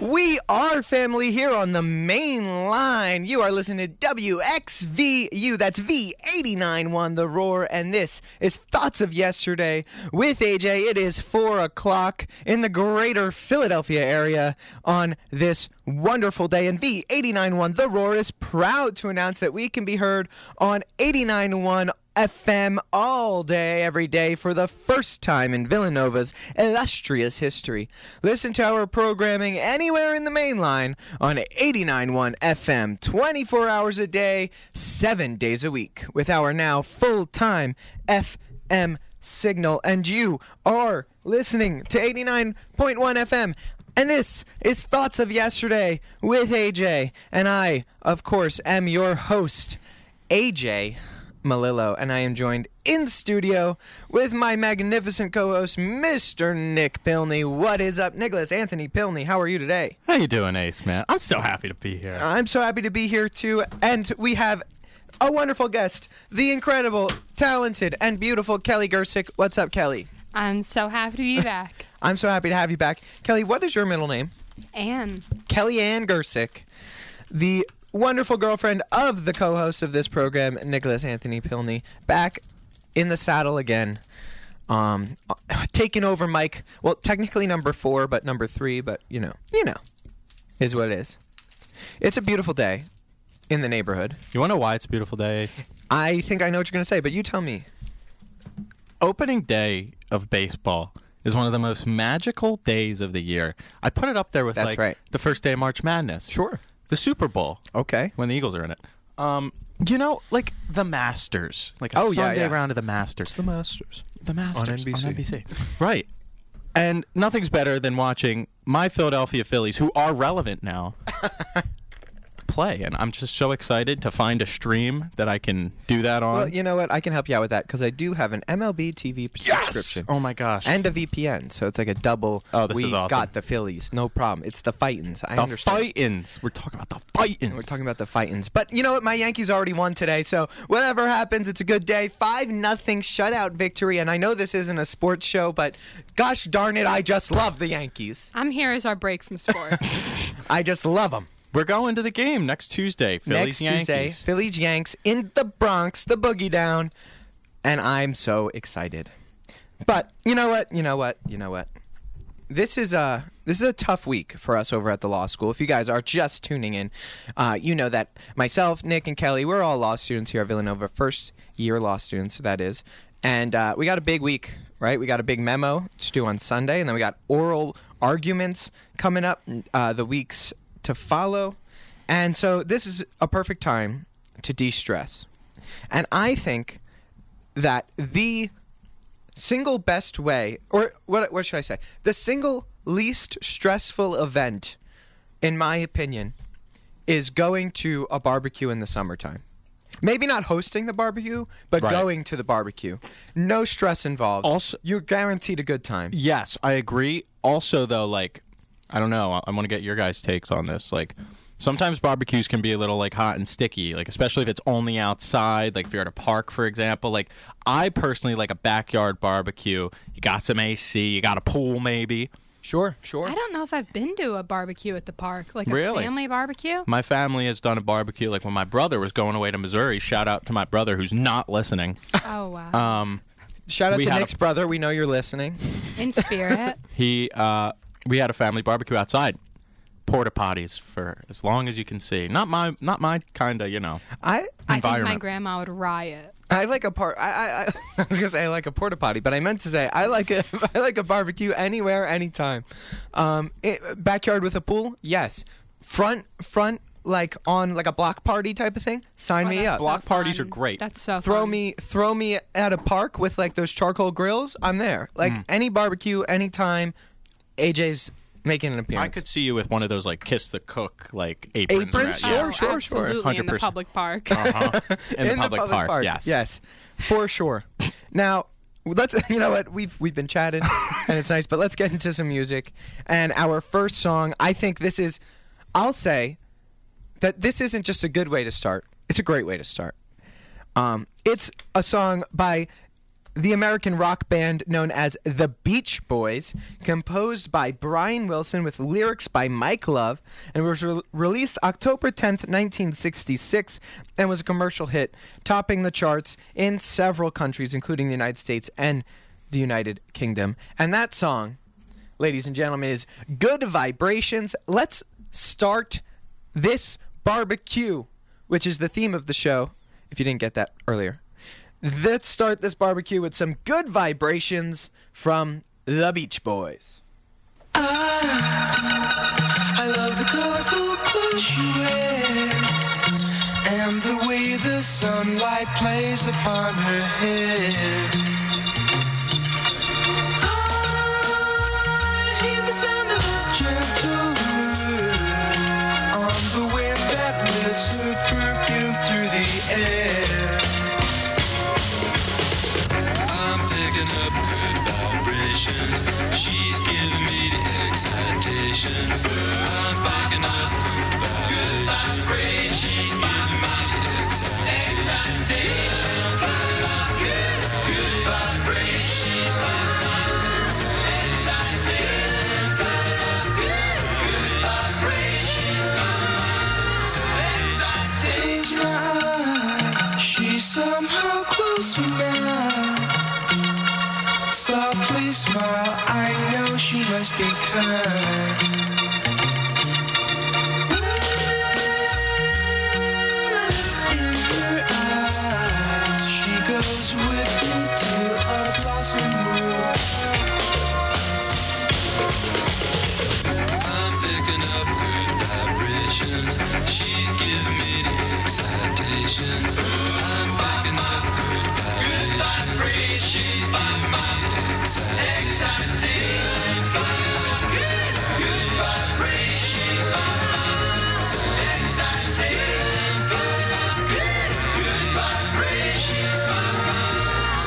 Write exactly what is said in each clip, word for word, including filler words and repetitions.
We are family here on the main line. You are listening to W X V U. That's V eighty-nine point one, The Roar. And this is Thoughts of Yesterday with A J. It is four o'clock in the greater Philadelphia area on this wonderful day. And V eighty-nine point one, The Roar, is proud to announce that we can be heard on eighty-nine point one F M all day, every day, for the first time in Villanova's illustrious history. Listen to our programming anywhere in the main line on eighty-nine point one F M, twenty-four hours a day, seven days a week, with our now full-time F M signal. And you are listening to eighty-nine point one F M. And this is Thoughts of Yesterday with A J. And I, of course, am your host, A J Melillo, and I am joined in studio with my magnificent co-host, Mister Nick Pilney. What is up, Nicholas Anthony Pilney? How are you today? How you doing, Ace, man? I'm so happy to be here. I'm so happy to be here, too. And we have a wonderful guest, the incredible, talented, and beautiful Kelly Gersick. What's up, Kelly? I'm so happy to be back. I'm so happy to have you back. Kelly, what is your middle name? Ann. Kelly Ann Gersick, the wonderful girlfriend of the co-host of this program, Nicholas Anthony Pilney, back in the saddle again, um, taking over Mike. Well, technically number four, but number three, but you know, you know, is what it is. It's a beautiful day in the neighborhood. You want to know why it's a beautiful day, Ace? I think I know what you're going to say, but you tell me. Opening day of baseball is one of the most magical days of the year. I put it up there with That's like right. the first day of March Madness. Sure. The Super Bowl. Okay. When the Eagles are in it. Um, you know, like the Masters. Like a oh, Sunday yeah, yeah. round of the Masters. The Masters. The Masters. On N B C. On N B C. Right. And nothing's better than watching my Philadelphia Phillies, who are relevant now, play. And I'm just so excited to find a stream that I can do that on. Well, you know what? I can help you out with that because I do have an M L B T V yes! subscription. Oh, my gosh. And a V P N. So it's like a double. Oh, this we is awesome. got the Phillies. No problem. It's the Fightins. I the understand. The Fightins. We're talking about the Fightins. We're talking about the Fightins. But you know what? My Yankees already won today. So whatever happens, it's a good day. five nothing shutout victory. And I know this isn't a sports show, but gosh darn it, I just love the Yankees. I'm here as our break from sports. I just love them. We're going to the game next Tuesday. Phillies next Yankees. Tuesday, Phillies Yanks in the Bronx, the boogie down, and I'm so excited. But you know what? You know what? You know what? This is a this is a tough week for us over at the law school. If you guys are just tuning in, uh, you know that myself, Nick, and Kelly, we're all law students here at Villanova, first year law students, that is, and uh, we got a big week, right? We got a big memo. It's due on Sunday, and then we got oral arguments coming up uh, the weeks to follow, and so this is a perfect time to de-stress. And I think that the single best way, or what, what should I say, the single least stressful event, in my opinion, is going to a barbecue in the summertime. Maybe not hosting the barbecue, but right. going to the barbecue. No stress involved. Also, you're guaranteed a good time. Yes, I agree. Also, though, like, I don't know. I want to get your guys' takes on this. Like, sometimes barbecues can be a little, like, hot and sticky, like, especially if it's only outside, like, if you're at a park, for example. Like, I personally like a backyard barbecue. You got some A C. You got a pool, maybe. Sure, sure. I don't know if I've been to a barbecue at the park, like really? a family barbecue. My family has done a barbecue. Like, when my brother was going away to Missouri, shout out to my brother who's not listening. Oh, wow. Um, shout out to Nick's a... brother. We know you're listening. In spirit. He, uh... We had a family barbecue outside. Porta potties for as long as you can see. Not my, not my kind of, you know. I, I think my grandma would riot. I like a part. I, I, I was gonna say I like a porta potty, but I meant to say I like a, I like a barbecue anywhere, anytime. Um, it, backyard with a pool, yes. Front, front, like on like a block party type of thing. Sign oh, me up. So block fun. parties are great. That's so. Throw fun. me, throw me at a park with like those charcoal grills. I'm there. Like mm. any barbecue, anytime. A J's making an appearance. I could see you with one of those, like, kiss the cook, like, aprons. Aprons? Sure, yeah. oh, sure, sure. Absolutely, one hundred percent. In the public park. Uh-huh. In, in the public, the public park. park, yes. Yes, for sure. Now, let's, you know what, we've, we've been chatting, and it's nice, but let's get into some music. And our first song, I think this is, I'll say that this isn't just a good way to start. It's a great way to start. Um, it's a song by the American rock band known as the Beach Boys, composed by Brian Wilson with lyrics by Mike Love, and was re- released October tenth, nineteen sixty-six, and was a commercial hit, topping the charts in several countries, including the United States and the United Kingdom. And that song, ladies and gentlemen, is Good Vibrations. Let's start this barbecue, which is the theme of the show, if you didn't get that earlier. Let's start this barbecue with some Good Vibrations from the Beach Boys. I, I love the colorful clothes you wear, and the way the sunlight plays upon her hair. I hear the sound of a gentle wind on the wind that lifts her perfume through the air. Up good vibrations, she's giving me the excitations. I'm backing up good vibrations, good she's giving me the excitations. I'm backing up good, good vibrations, she's giving me the excitations. I'm backing up good, good vibrations, I'm backing up good, good vibrations. Close my eyes, she's somehow close enough. Softly smile, I know she must be kind. In her eyes, she goes with me to a blossom room. I'm picking up good vibrations, she's giving me the excitations. I'm picking up good vibrations, she's by my excitation, good, good vibration. Excitation, good, good vibration. Vibrations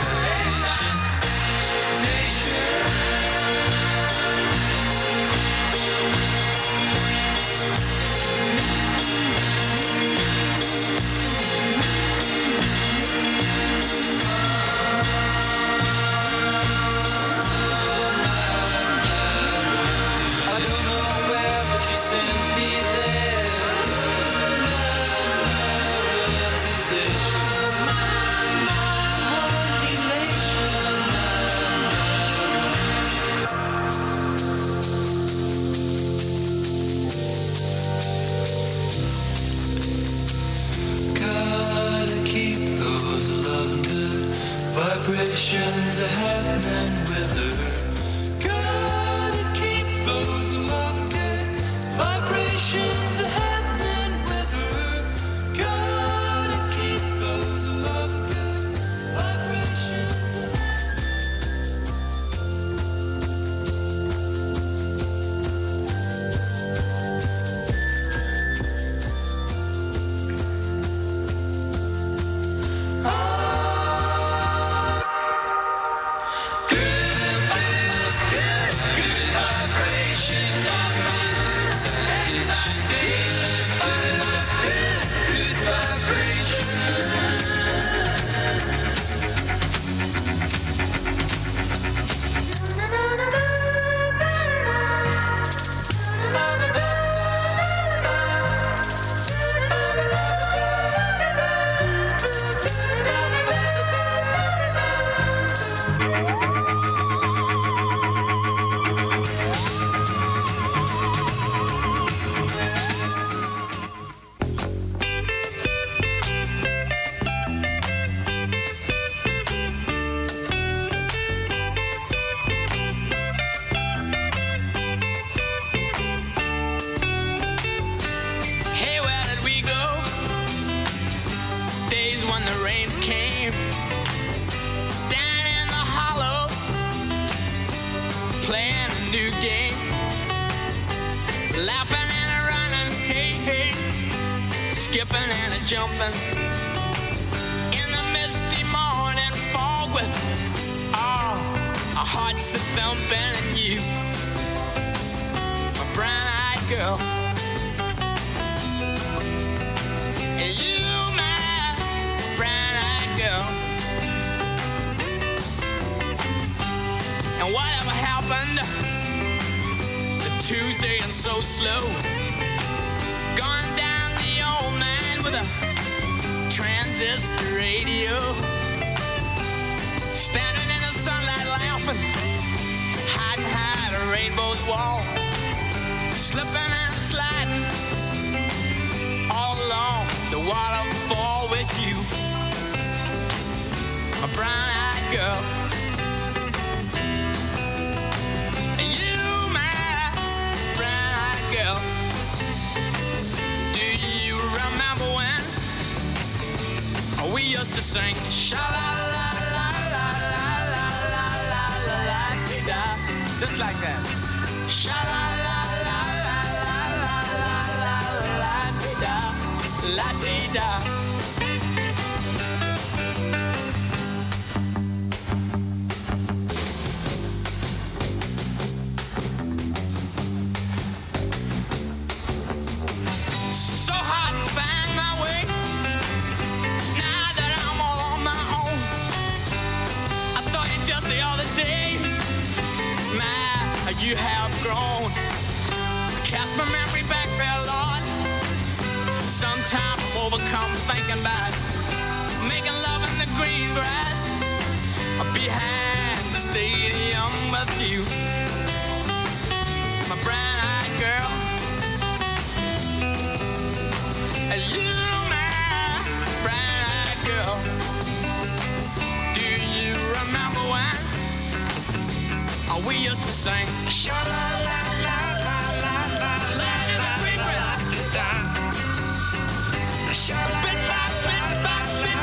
are happening with her. Gotta keep those love good. Vibrations are happening with her. Gotta keep those love good. Vibrations. Oh. Tuesday and so slow. Gone down the old man with a transistor radio. Standing in the sunlight laughing, hiding high the rainbow's wall. Slipping and sliding all along the waterfall with you. A brown-eyed girl. We used to sing sha la la la la la la la la la la da, just like that. Sha la la la la la la la la la da, la da. So hot to find my way. You have grown. Cast my memory back there, Lord. Sometimes I'm overcome thinking about making love in the green grass behind the stadium with you, my brown-eyed girl. You, my brown-eyed girl. Do you remember when? Oh, we used to sing sha la la la la la la la la la sha la la la la la la la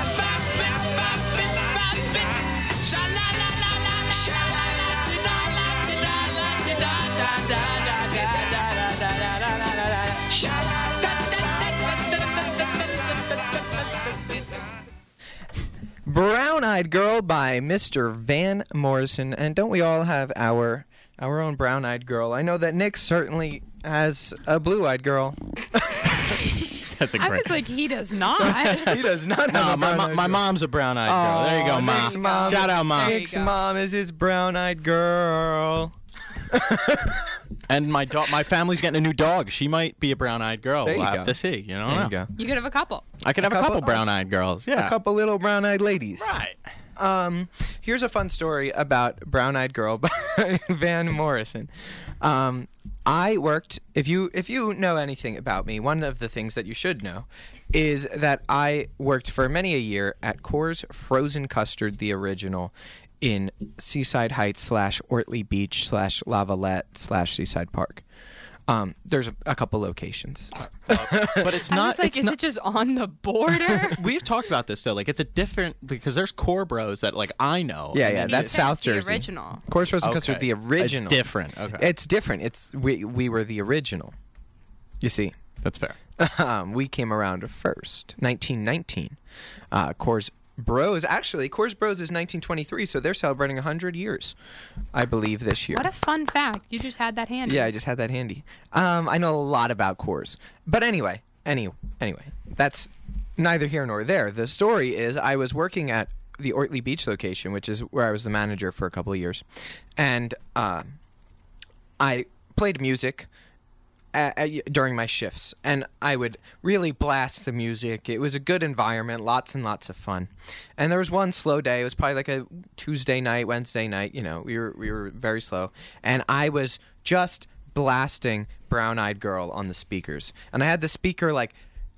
la la la. Brown-Eyed Girl by Mister Van Morrison. And don't we all have our our own brown-eyed girl? I know that Nick certainly has a blue-eyed girl. That's a great. I was like, he does not. He does not have no, a brown-eyed my, my mom's a brown-eyed girl. Oh, there you go, Mom. Nick's mom. Shout out, Mom. Nick's mom is his brown-eyed girl. And my do- my family's getting a new dog. She might be a brown-eyed girl. There you we'll go. Have to see. You know, there you go. You could have a couple. I could a have couple, a couple brown-eyed girls. Yeah, a couple little brown-eyed ladies. Right. Um, here's a fun story about Brown-Eyed Girl by Van Morrison. Um, I worked. If you if you know anything about me, one of the things that you should know is that I worked for many a year at Coors Frozen Custard, the original. In Seaside Heights slash Ortley Beach slash Lavalette slash Seaside Park. Um, there's a, a couple locations. Uh, but it's not... I was like, it's is not... it just on the border? We've talked about this, though. Like, it's a different... Because there's Coors Bros that, like, I know. Yeah, yeah. That's South Jersey. The original. Coors Bros and Custard, the original. It's different. Okay. It's different. It's we, we were the original. You see? That's fair. Um, we came around first. nineteen nineteen. Uh, Coors Bros, actually, Coors Bros is nineteen twenty-three, so they're celebrating one hundred years, I believe, this year. What a fun fact. You just had that handy. Yeah, I just had that handy. Um, I know a lot about Coors. But anyway, any, anyway, that's neither here nor there. The story is I was working at the Ortley Beach location, which is where I was the manager for a couple of years, and uh, I played music during my shifts, and I would really blast the music. It was a good environment, lots and lots of fun. And there was one slow day. It was probably like a Tuesday night, Wednesday night. You know, we were we were very slow, and I was just blasting "Brown-Eyed Girl" on the speakers, and I had the speaker like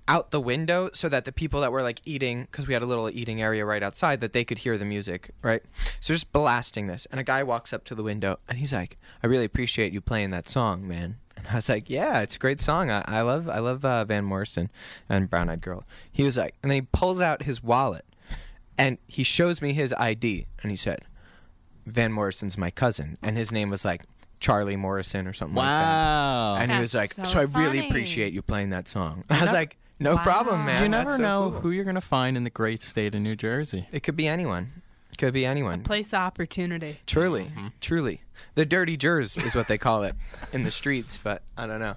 out the window so that the people that were like eating, because we had a little eating area right outside, that they could hear the music, right? So just blasting this, and a guy walks up to the window, and he's like, "I really appreciate you playing that song, man." I was like, yeah, it's a great song. I, I love I love uh, Van Morrison and Brown Eyed Girl. He was like, and then he pulls out his wallet, and he shows me his I D, and he said, Van Morrison's my cousin, and his name was like Charlie Morrison or something wow. like that. Wow. And That's he was like, so, so I funny. really appreciate you playing that song. I was never, like, no wow. problem, man. You never That's so know cool. who you're going to find in the great state of New Jersey. It could be anyone. Could be anyone. A place of opportunity. Truly, mm-hmm. truly. The dirty Jers is what they call it in the streets, but I don't know.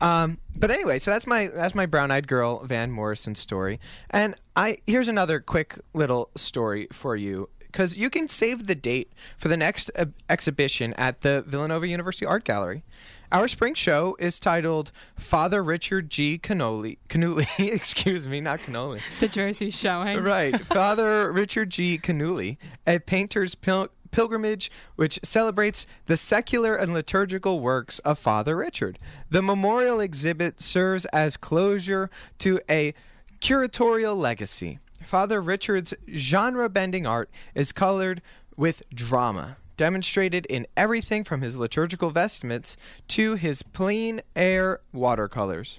Um, but anyway, so that's my that's my brown-eyed girl Van Morrison story. And I here's another quick little story for you because you can save the date for the next uh, exhibition at the Villanova University Art Gallery. Our spring show is titled Father Richard G. Canoli. Canoli, excuse me, not Canoli. The jersey showing. Right. Father Richard G. Canoli, a painter's pil- pilgrimage which celebrates the secular and liturgical works of Father Richard. The memorial exhibit serves as closure to a curatorial legacy. Father Richard's genre-bending art is colored with drama, demonstrated in everything from his liturgical vestments to his plein air watercolors.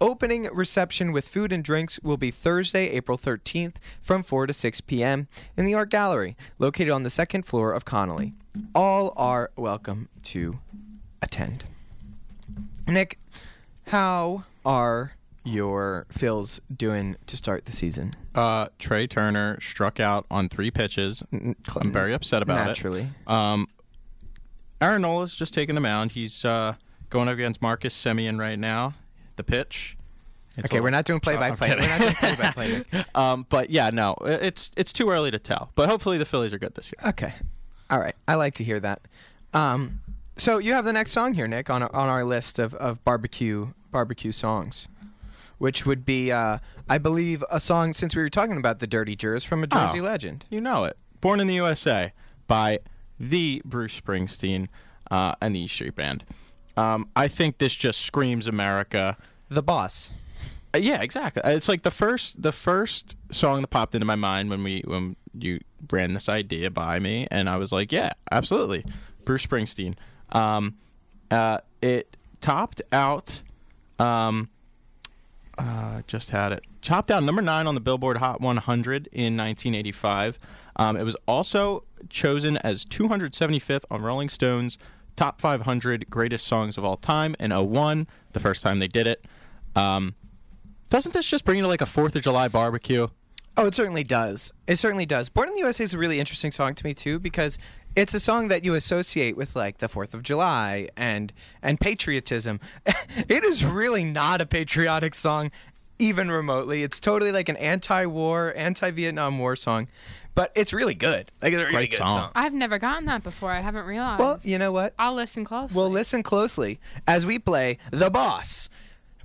Opening reception with food and drinks will be Thursday, April thirteenth from four to six p.m. in the Art Gallery, located on the second floor of Connolly. All are welcome to attend. Nick, how are your Phil's doing to start the season? Uh, Trey Turner struck out on three pitches. I'm very upset about Naturally. it. Naturally. Um, Aaron Nola's just taking the mound. He's uh, going up against Marcus Semien right now. The pitch. It's okay, we're not doing play-by-play. Play. We're not doing play-by-play. Play. um, but, yeah, no, it's, it's too early to tell. But hopefully the Phillies are good this year. Okay. All right. I like to hear that. Um, so you have the next song here, Nick, on on our list of, of barbecue barbecue songs, which would be, uh, I believe, a song, since we were talking about the Dirty Jurors, from a Jersey oh, legend. You know it. Born in the U S A by the Bruce Springsteen uh, and the E Street Band. Um, I think this just screams America. The Boss. Uh, yeah, exactly. It's like the first the first song that popped into my mind when we when you ran this idea by me, and I was like, yeah, absolutely. Bruce Springsteen. Um, uh, it topped out... Um, Uh, just had it. Chopped down number nine on the Billboard Hot one hundred in nineteen eighty-five. Um, it was also chosen as two hundred seventy-fifth on Rolling Stone's Top five hundred Greatest Songs of All Time in oh one, the first time they did it. Um, doesn't this just bring you to like a fourth of July barbecue? Oh, it certainly does. It certainly does. Born in the U S A is a really interesting song to me, too, because it's a song that you associate with, like, the fourth of July and and patriotism. It is really not a patriotic song, even remotely. It's totally like an anti-war, anti-Vietnam War song, but it's really good. Like, it's a really good song. song. I've never gotten that before. I haven't realized. Well, you know what? I'll listen closely. We'll listen closely as we play The Boss,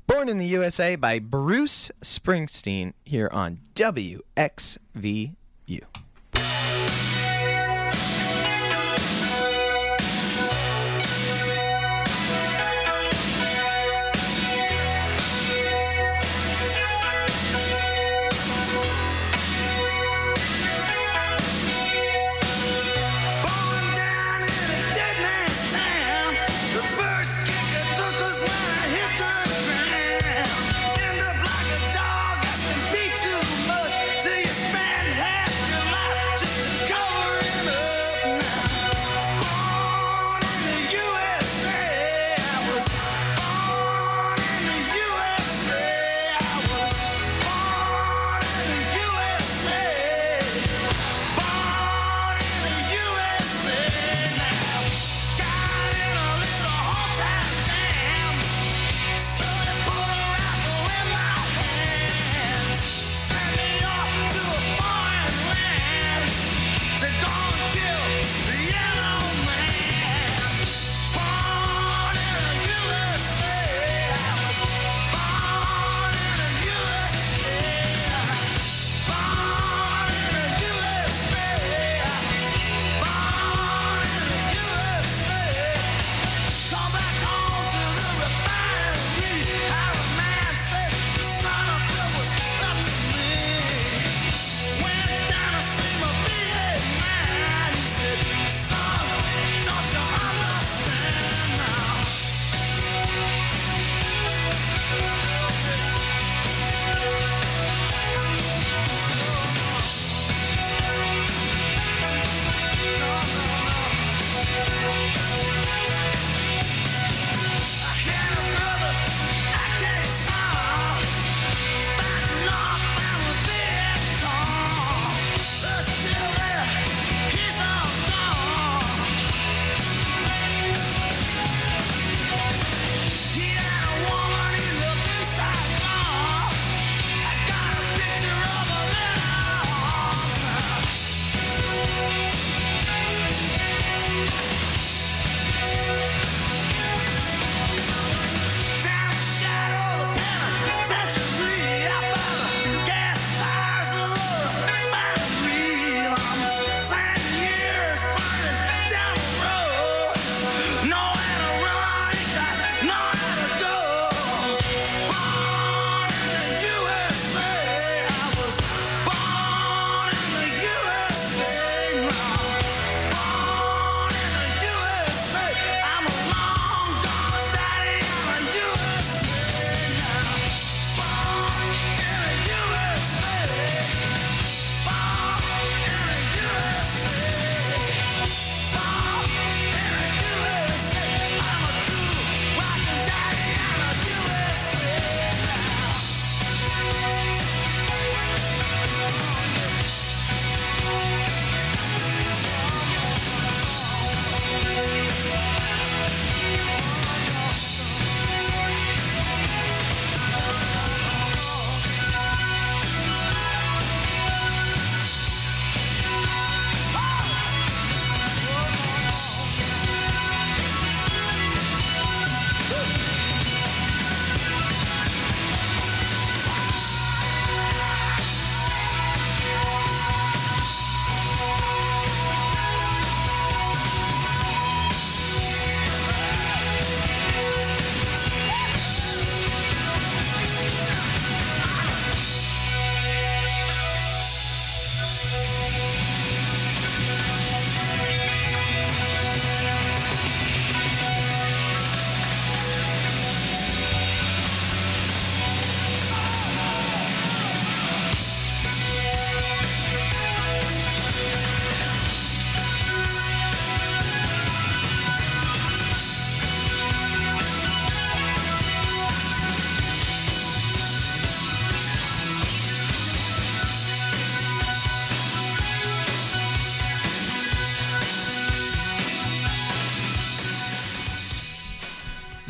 Born in the U S A by Bruce Springsteen, here on W X V U. You're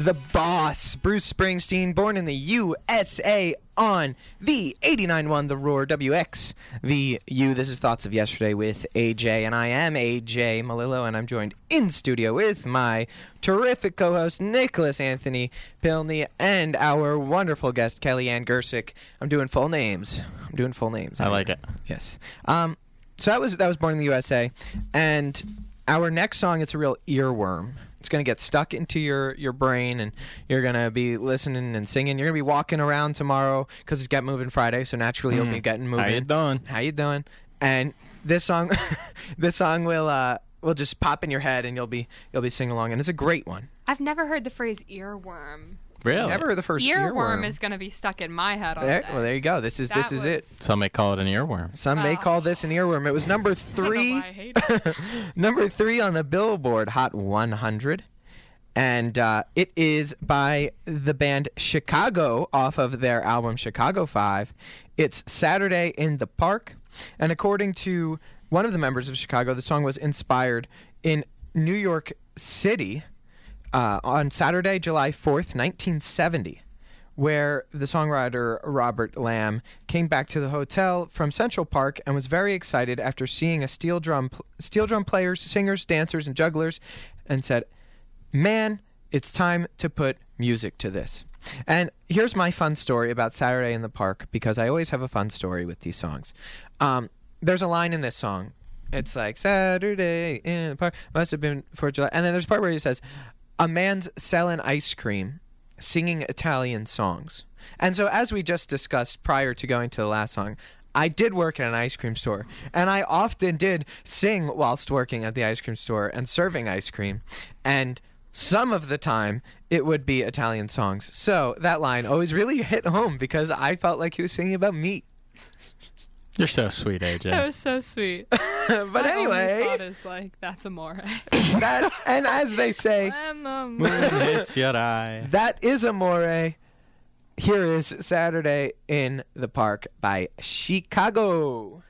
the boss, Bruce Springsteen, born in the U S A on the eighty-nine point one The Roar, W X V U. This is Thoughts of Yesterday with A J, and I am A J Melillo, and I'm joined in studio with my terrific co-host, Nicholas Anthony Pilney, and our wonderful guest, Kelly Ann Gersick. I'm doing full names. I'm doing full names. I like it. Yes. Um. So that was, that was Born in the U S A, and our next song, it's a real earworm. It's going to get stuck into your, your brain, and you're going to be listening and singing. You're going to be walking around tomorrow because it's Get Moving Friday, so naturally mm. you'll be getting moving. How you doing? How you doing? And this song this song will uh, will just pop in your head, and you'll be you'll be singing along, and it's a great one. I've never heard the phrase earworm. Really? Never heard the first earworm. Earworm is going to be stuck in my head all there, day. Well, there you go. This is that this was... is it. Some may call it an earworm. Some oh. may call this an earworm. It was number three. I don't know why I hate it. Number three on the Billboard Hot one hundred, and uh, it is by the band Chicago off of their album Chicago Five. It's Saturday in the Park, and according to one of the members of Chicago, the song was inspired in New York City. Uh, on Saturday, July fourth, nineteen seventy, where the songwriter Robert Lamb came back to the hotel from Central Park and was very excited after seeing a steel drum pl- steel drum players, singers, dancers, and jugglers, and said, "Man, it's time to put music to this." And here's my fun story about Saturday in the Park, because I always have a fun story with these songs. Um, there's a line in this song. It's like, "Saturday in the Park, must have been fourth of July. And then there's a part where he says, "A man's selling ice cream, singing Italian songs." And so, as we just discussed prior to going to the last song, I did work at an ice cream store, and I often did sing whilst working at the ice cream store and serving ice cream. And some of the time, it would be Italian songs. So that line always really hit home because I felt like he was singing about meat. You're so sweet, A J. That was so sweet. But I anyway, thought is like that's amore. That, and as they say, it's your eye. That is amore. Here is Saturday in the Park by Chicago.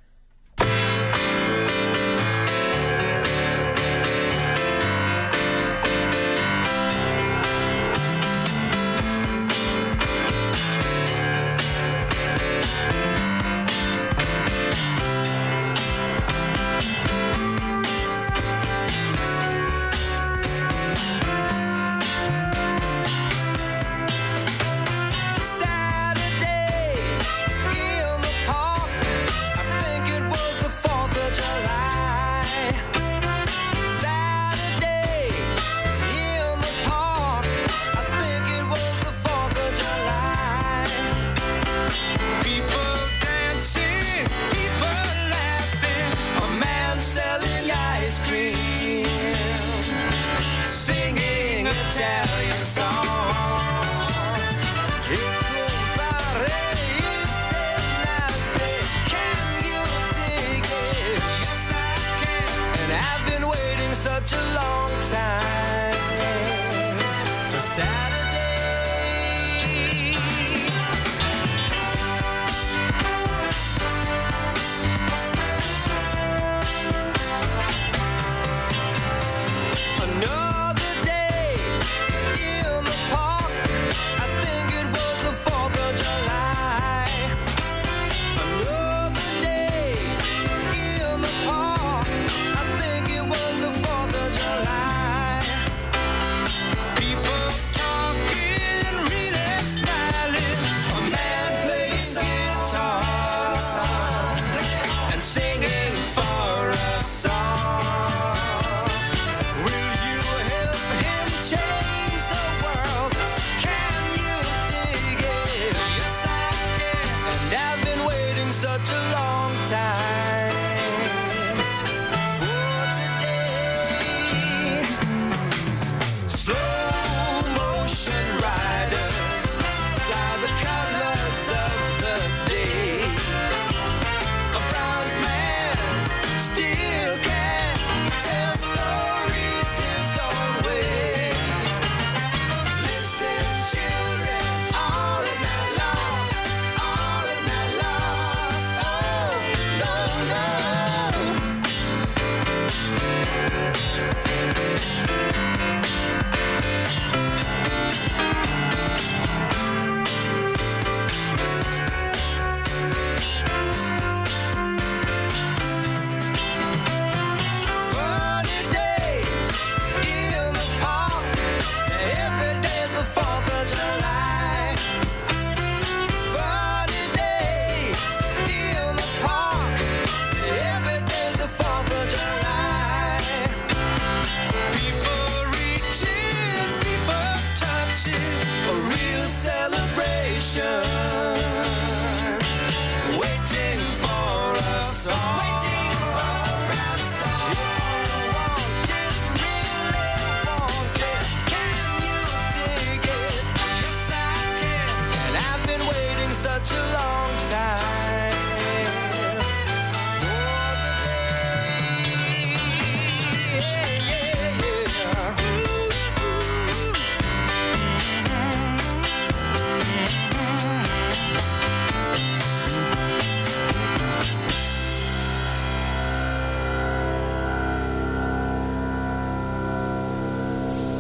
ocean, waiting for us all.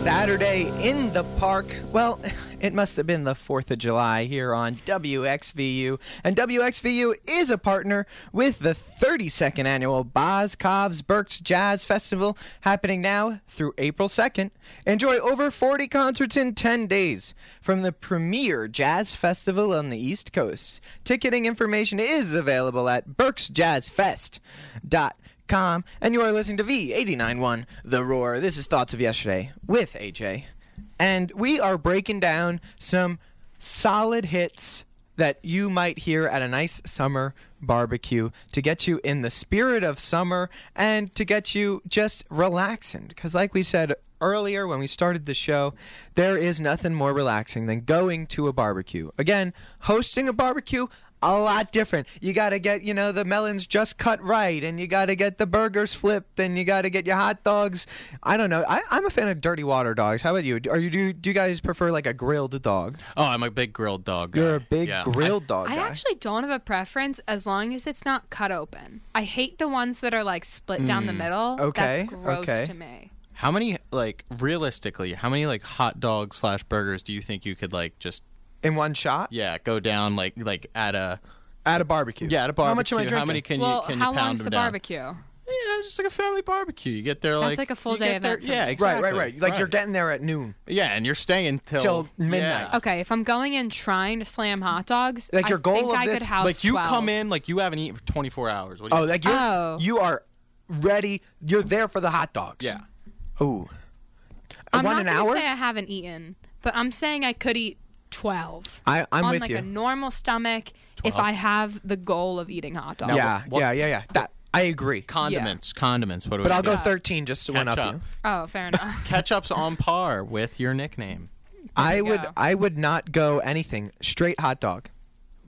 Saturday in the park. Well, it must have been the fourth of July here on W X V U. And W X V U is a partner with the thirty-second annual Boscov's Berks Jazz Festival, happening now through April second. Enjoy over forty concerts in ten days from the premier jazz festival on the East Coast. Ticketing information is available at berks jazz fest dot com. And you are listening to V eighty-nine point one The Roar. This is Thoughts of Yesterday with A J. And we are breaking down some solid hits that you might hear at a nice summer barbecue to get you in the spirit of summer and to get you just relaxing. Because like we said earlier when we started the show, there is nothing more relaxing than going to a barbecue. Again, hosting a barbecue, a lot different. You got to get, you know, the melons just cut right, and you got to get the burgers flipped, and you got to get your hot dogs. I don't know. I, I'm a fan of dirty water dogs. How about you? Are you do, do you guys prefer like a grilled dog? Oh, I'm a big grilled dog guy. You're a big yeah. grilled I, dog I guy. I actually don't have a preference as long as it's not cut open. I hate the ones that are like split mm. down the middle. Okay. That's gross okay. to me. How many, like, realistically, how many like hot dogs slash burgers do you think you could like just in one shot? Yeah, go down like like at a at a barbecue. Yeah, at a barbecue. How much am I drinking? How many can well, you can you pound them down? How long's the barbecue? Yeah, just like a family barbecue. You get there like that's like a full day event. Yeah, exactly. Right, right, right. Like right. You're getting there at noon. Yeah, and you're staying till, till midnight. Yeah. Okay, if I'm going in trying to slam hot dogs, like your goal I think of I this, could house like you twelve. Come in like you haven't eaten for twenty-four hours. What do you oh, like you oh. you are ready. You're there for the hot dogs. Yeah. Ooh. I'm One not an gonna hour? Say I haven't eaten, but I'm saying I could eat twelve. I, I'm on with like you. On like a normal stomach, twelve. If I have the goal of eating hot dogs. Yeah, what? yeah, yeah, yeah. That, I agree. Condiments, yeah. condiments. What do we? But I'll do? go thirteen just to one up you. Oh, fair enough. Ketchup's on par with your nickname. There I would, go. I would not go anything straight hot dog.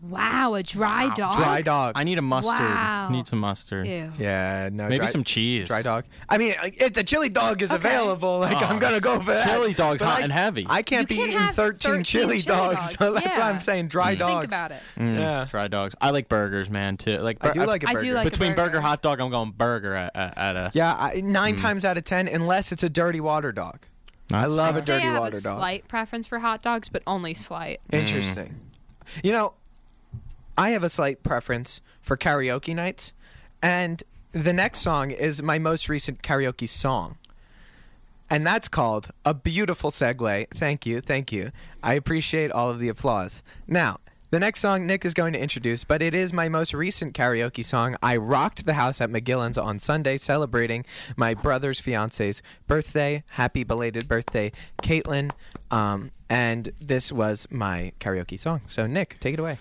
Wow, a dry wow. dog. Dry dog. I need a mustard. Wow. Need some mustard. Ew. Yeah, no. Maybe dry, some cheese. Dry dog. I mean, if the chili dog is okay. available, like oh, I'm gonna go for that. Chili dog's but hot I, and heavy. I can't you be can't eating thirteen chili, chili dogs, dogs, so that's yeah. why I'm saying dry you dogs. Think about it. Mm, yeah, dry dogs. I like burgers, man. Too. Like bur- I do like a burger. I do like Between a burger. burger, hot dog, I'm going burger at, at, at a. Yeah, I, nine mm. times out of ten, unless it's a dirty water dog. That's I love I'd a dirty water dog. I have a dog. Slight preference for hot dogs, but only slight. Interesting. You know. I have a slight preference for karaoke nights, and the next song is my most recent karaoke song, and that's called A Beautiful Segue. Thank you, thank you. I appreciate all of the applause. Now, the next song Nick is going to introduce, but it is my most recent karaoke song. I rocked the house at McGillan's on Sunday, celebrating my brother's fiance's birthday. Happy belated birthday, Caitlin. Um, and this was my karaoke song. So, Nick, take it away.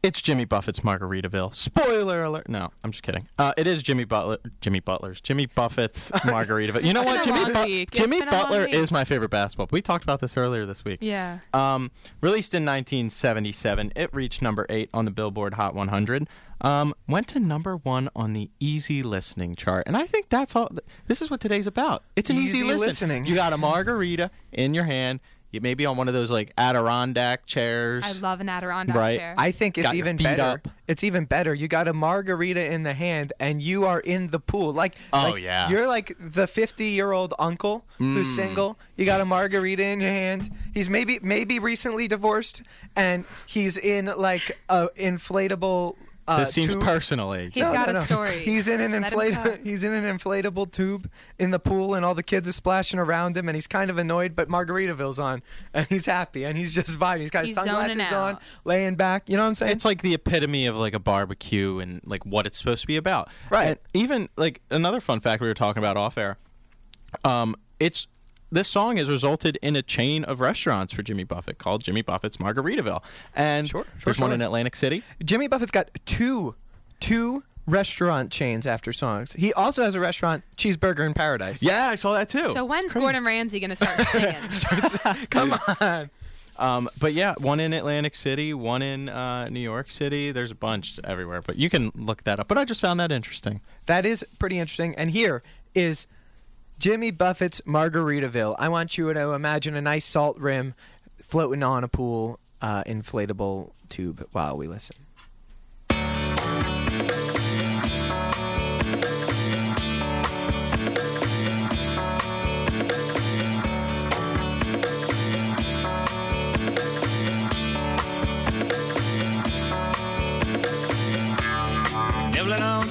It's Jimmy Buffett's Margaritaville. Spoiler alert. No, I'm just kidding. Uh, it is Jimmy Butler. Jimmy Butler's. Jimmy Buffett's Margaritaville. You know what? Jimmy, Bu- Jimmy Butler is my favorite basketball. We talked about this earlier this week. Yeah. Um, released in nineteen seventy-seven, it reached number eight on the Billboard Hot one hundred. Um, went to number one on the Easy Listening chart. And I think that's all. Th- this is what today's about. It's an easy, easy listen. listening. You got a margarita in your hand. You may be on one of those like Adirondack chairs. I love an Adirondack right. chair. I think it's got even better. Up. It's even better. You got a margarita in the hand and you are in the pool. Like, oh, like yeah. You're like the fifty-year-old uncle mm. who's single. You got a margarita in your hand. He's maybe maybe recently divorced, and he's in like a inflatable Uh, this seems tube. personal, A J. He's no, got no, no. a story. He's in an inflatable. He's in an inflatable tube in the pool, and all the kids are splashing around him, and he's kind of annoyed. But Margaritaville's on, and he's happy, and he's just vibing. He's got he's his sunglasses on, laying back. You know what I'm saying? It's like the epitome of like a barbecue and like what it's supposed to be about. Right. And even like another fun fact we were talking about off air. Um, it's this song has resulted in a chain of restaurants for Jimmy Buffett called Jimmy Buffett's Margaritaville. And sure, sure, there's sure. one in Atlantic City. Jimmy Buffett's got two, two restaurant chains after songs. He also has a restaurant, Cheeseburger in Paradise. Yeah, I saw that too. So when's Crazy. Gordon Ramsay going to start singing? start, come on. Um, but yeah, one in Atlantic City, one in uh, New York City. There's a bunch everywhere, but you can look that up. But I just found that interesting. That is pretty interesting. And here is Jimmy Buffett's Margaritaville. I want you to imagine a nice salt rim floating on a pool uh, inflatable tube while we listen.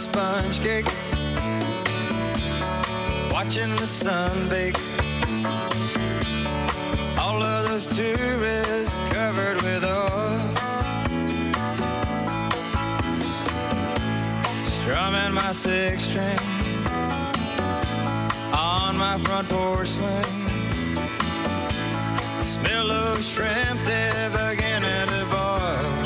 Sponge cake, watching the sun bake. All of those tourists covered with oil, strumming my six string on my front porch swing. Smell of shrimp, they're beginning to boil.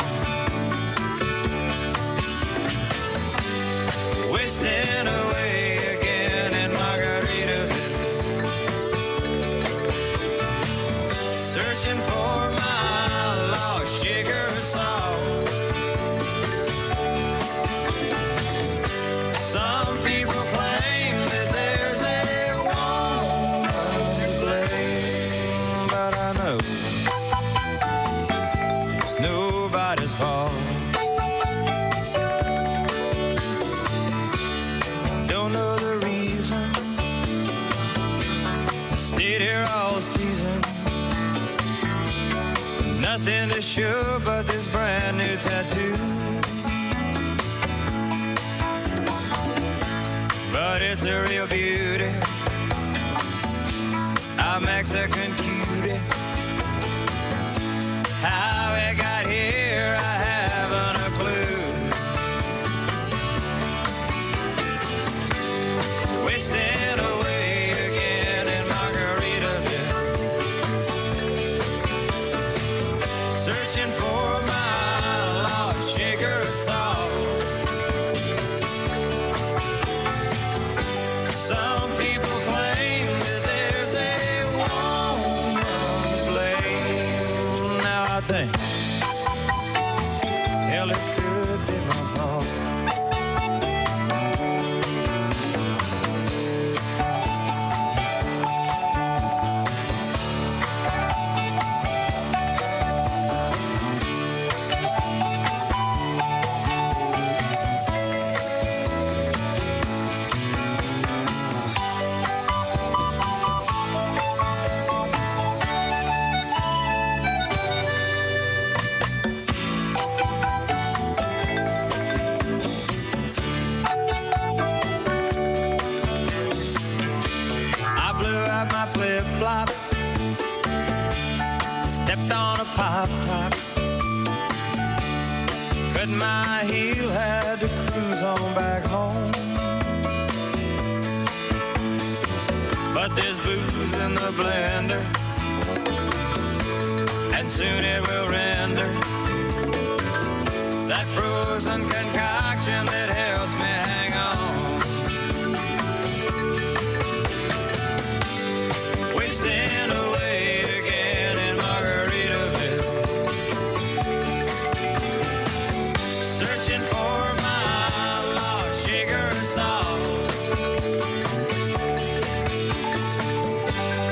Wasting away again in Margaritaville, searching for my lost sugar salt. Some people claim that there's a woman to blame, but I know it's nobody's fault. Nothing to show but this brand new tattoo, but it's a real beauty, a Mexican cutie. How it got here I haven't a clue. Wasting away again in Margaritaville, searching for my lost sugar salt. Some people claim that there's a woman to blame. Now I think, hell, it could be my fault.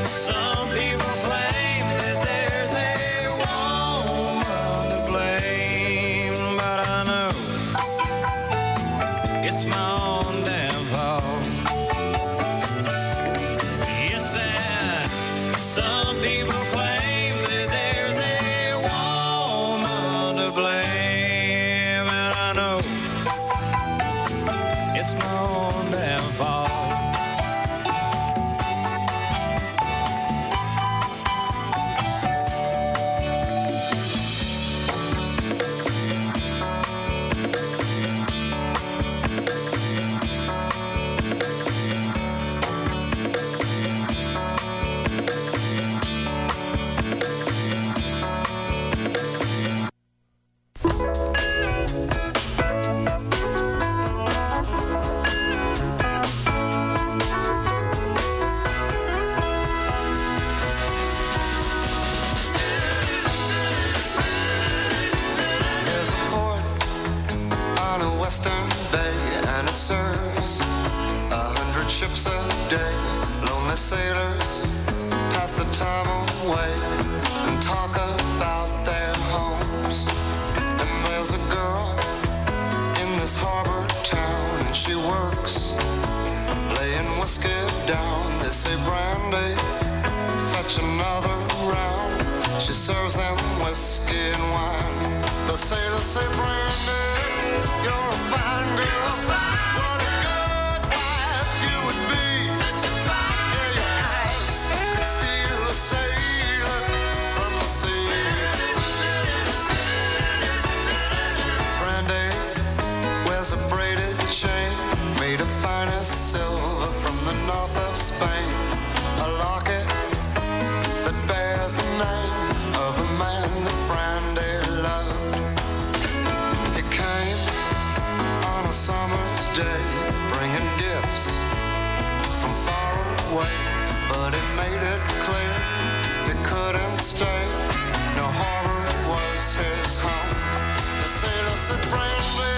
Some people claim that there's a wall brandy, fetch another round. She serves them whiskey and wine. They say, they say, brandy, you're a fine girl. What a good wife you would be. Such a fine girl. Yeah, your eyes could steal a sailor from the sea. Brandy wears a braided chain made of finest silver from the north of Spain. A locket that bears the name of a man that Brandy loved. He came on a summer's day, bringing gifts from far away, but he made it clear he couldn't stay. No harbor was his home. They say, they said, Brandy,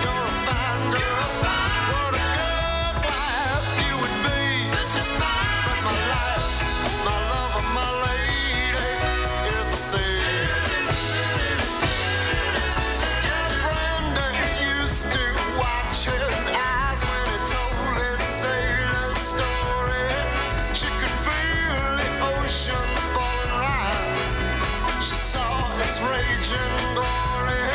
you're a fine girl. What a good wife you would be. Such a fine but my life, my love of my lady is the sea. Yeah, Brandon used to watch his eyes when he told his sailor story. She could feel the ocean falling rise. She saw its raging glory,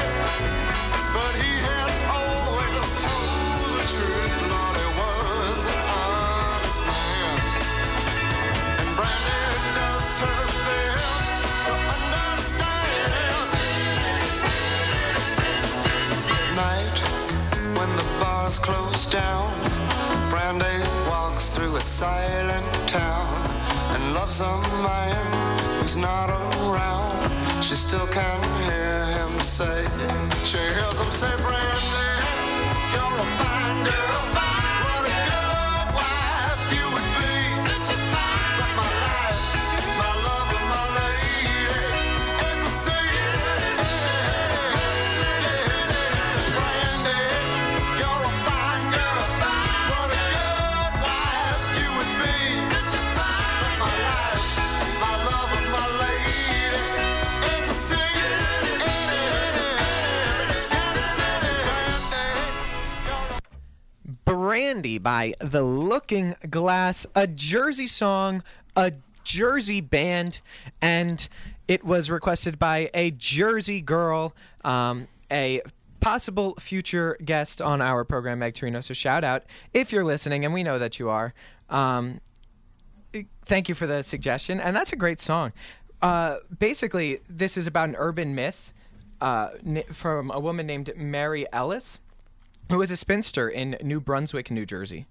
but he had always told the truth. Lord, he was an honest man. And Brandy does her best to understand. Night, when the bars close down, Brandy walks through a silent town and loves a man who's not around. She still can hear him say, she hears him say, Brandy, you're a fine girl. What a good wife you would be. Such a fine but my life, my love and my lady is the sea. Brandy, you're a fine girl. What a good wife you would be. Such a fine but my life, my love and my lady is the sea. Brandy by The Looking Glass, a Jersey song, a Jersey band, and it was requested by a Jersey girl, um, a possible future guest on our program, Meg Torino. So shout out if you're listening, and we know that you are. Um, thank you for the suggestion, and that's a great song. Uh, basically, this is about an urban myth uh, n- from a woman named Mary Ellis, who is a spinster in New Brunswick, New Jersey.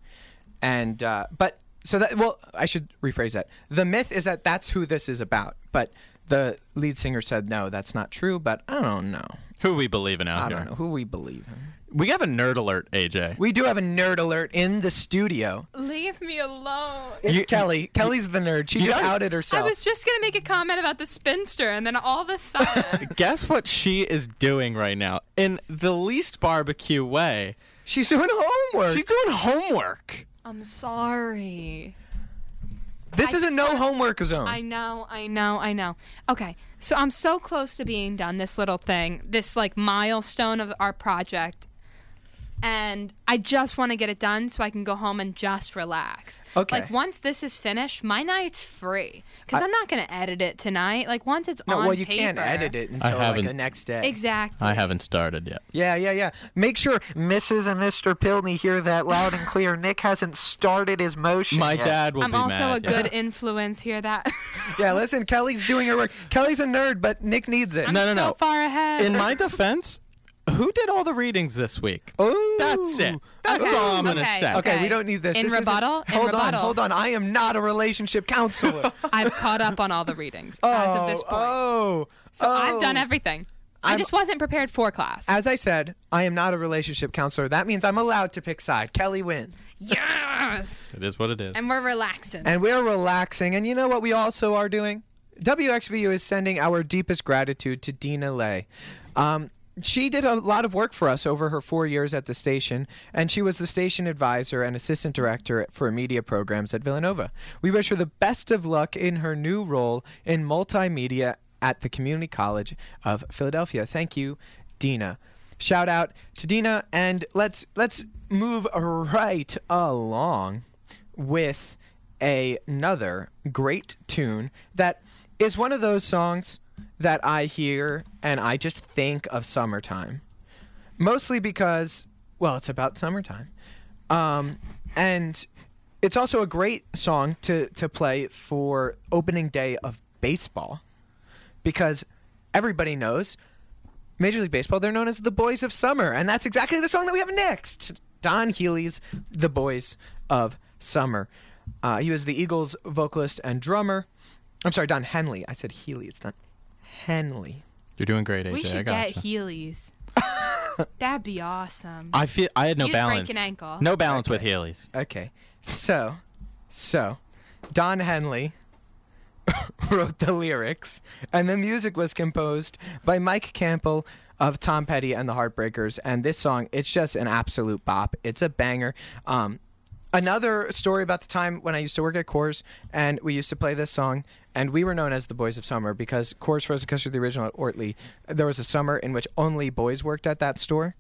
And, uh, but, so that, well, I should rephrase that. The myth is that that's who this is about. But the lead singer said, no, that's not true, but I don't know. Who we believe in out I here. I don't know who we believe in. We have a nerd alert, A J. We do have a nerd alert in the studio. Leave me alone. It's you, Kelly. You, Kelly's the nerd. She just was, outed herself. I was just going to make a comment about the spinster, and then all of a sudden. Guess what she is doing right now? In the least barbecue way. She's doing homework. She's doing homework. I'm sorry. This I is a no homework zone. I know, I know, I know. Okay, so I'm so close to being done this little thing, this like milestone of our project. And I just want to get it done so I can go home and just relax. Okay. Like, once this is finished, my night's free. Because I'm not going to edit it tonight. Like, once it's no, on well, you paper, can't edit it until, like, the next day. Exactly. I haven't started yet. Yeah, yeah, yeah. Make sure Missus and Mister Pilney hear that loud and clear. Nick hasn't started his motion My yet. Dad will I'm be mad. I'm also a good yeah. influence. Hear that? Yeah, listen, Kelly's doing her work. Kelly's a nerd, but Nick needs it. I'm no, no, so no. far ahead. In my defense... Who did all the readings this week? Oh, that's it. That's okay. all I'm okay. going to say. Okay, we don't need this. In this rebuttal? In hold rebuttal. on, hold on. I am not a relationship counselor. I've caught up on all the readings oh, as of this point. Oh, So oh. I've done everything. I'm, I just wasn't prepared for class. As I said, I am not a relationship counselor. That means I'm allowed to pick side. Kelly wins. Yes. It is what it is. And we're relaxing. And we're relaxing. And you know what we also are doing? W X V U is sending our deepest gratitude to Dina Lay. Um... She did a lot of work for us over her four years at the station, and she was the station advisor and assistant director for media programs at Villanova. We wish her the best of luck in her new role in multimedia at the Community College of Philadelphia. Thank you, Dina. Shout out to Dina, and let's let's move right along with a, another great tune that is one of those songs that I hear and I just think of summertime. Mostly because, well, it's about summertime. Um, and it's also a great song to, to play for opening day of baseball. Because everybody knows Major League Baseball, they're known as the Boys of Summer. And that's exactly the song that we have next. Don Healy's The Boys of Summer. Uh, he was the Eagles vocalist and drummer. I'm sorry, Don Henley. I said Healy. It's Don Henley. You're doing great, A J. We should I got get you. Healy's. That'd be awesome. I feel I had no You'd balance. Break an ankle. No balance okay. with Healy's. Okay, so, so, Don Henley wrote the lyrics, and the music was composed by Mike Campbell of Tom Petty and the Heartbreakers. And this song, it's just an absolute bop. It's a banger. Um, another story about the time when I used to work at Coors, and we used to play this song. And we were known as the Boys of Summer because Coors Frozen Custard, the original at Ortley, there was a summer in which only boys worked at that store.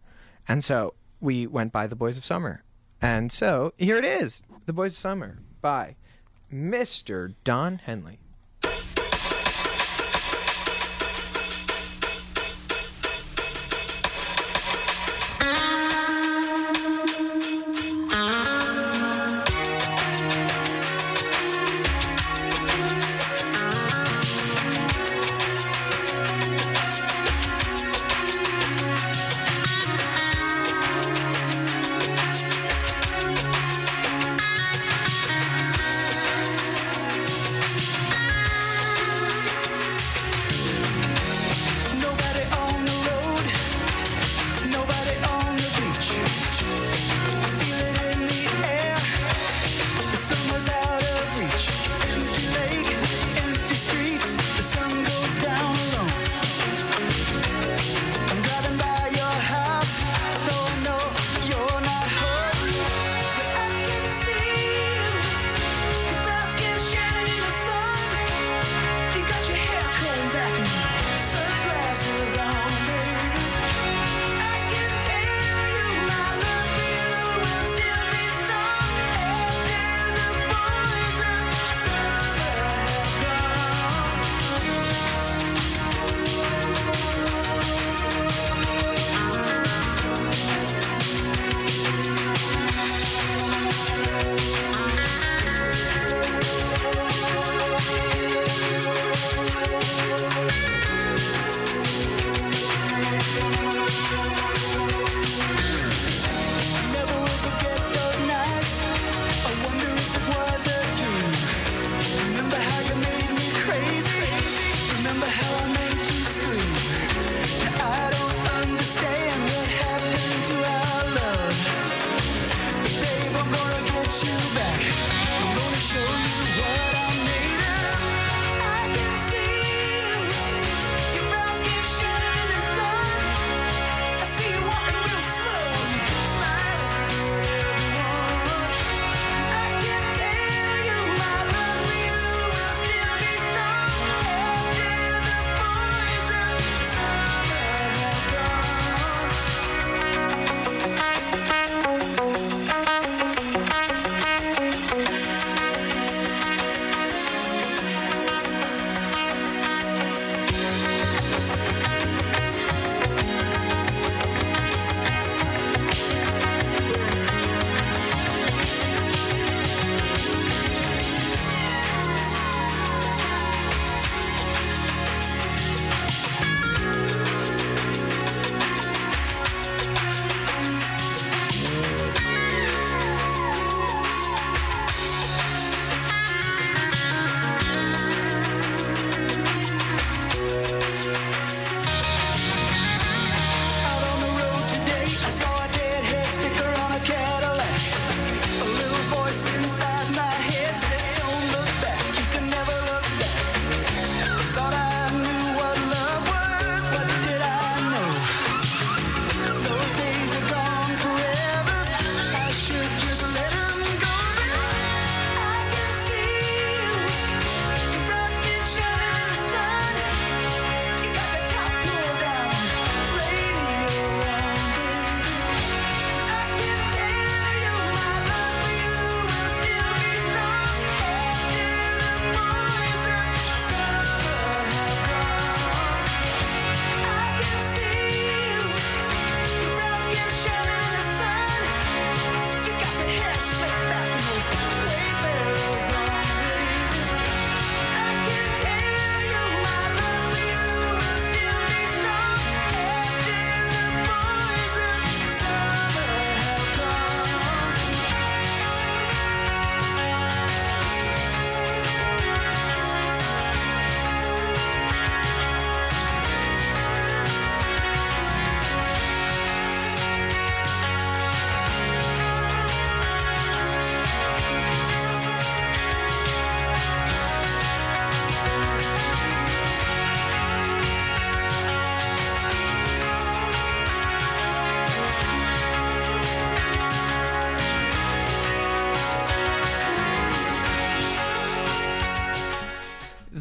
And so we went by the Boys of Summer. And so here it is, The Boys of Summer by Mister Don Henley.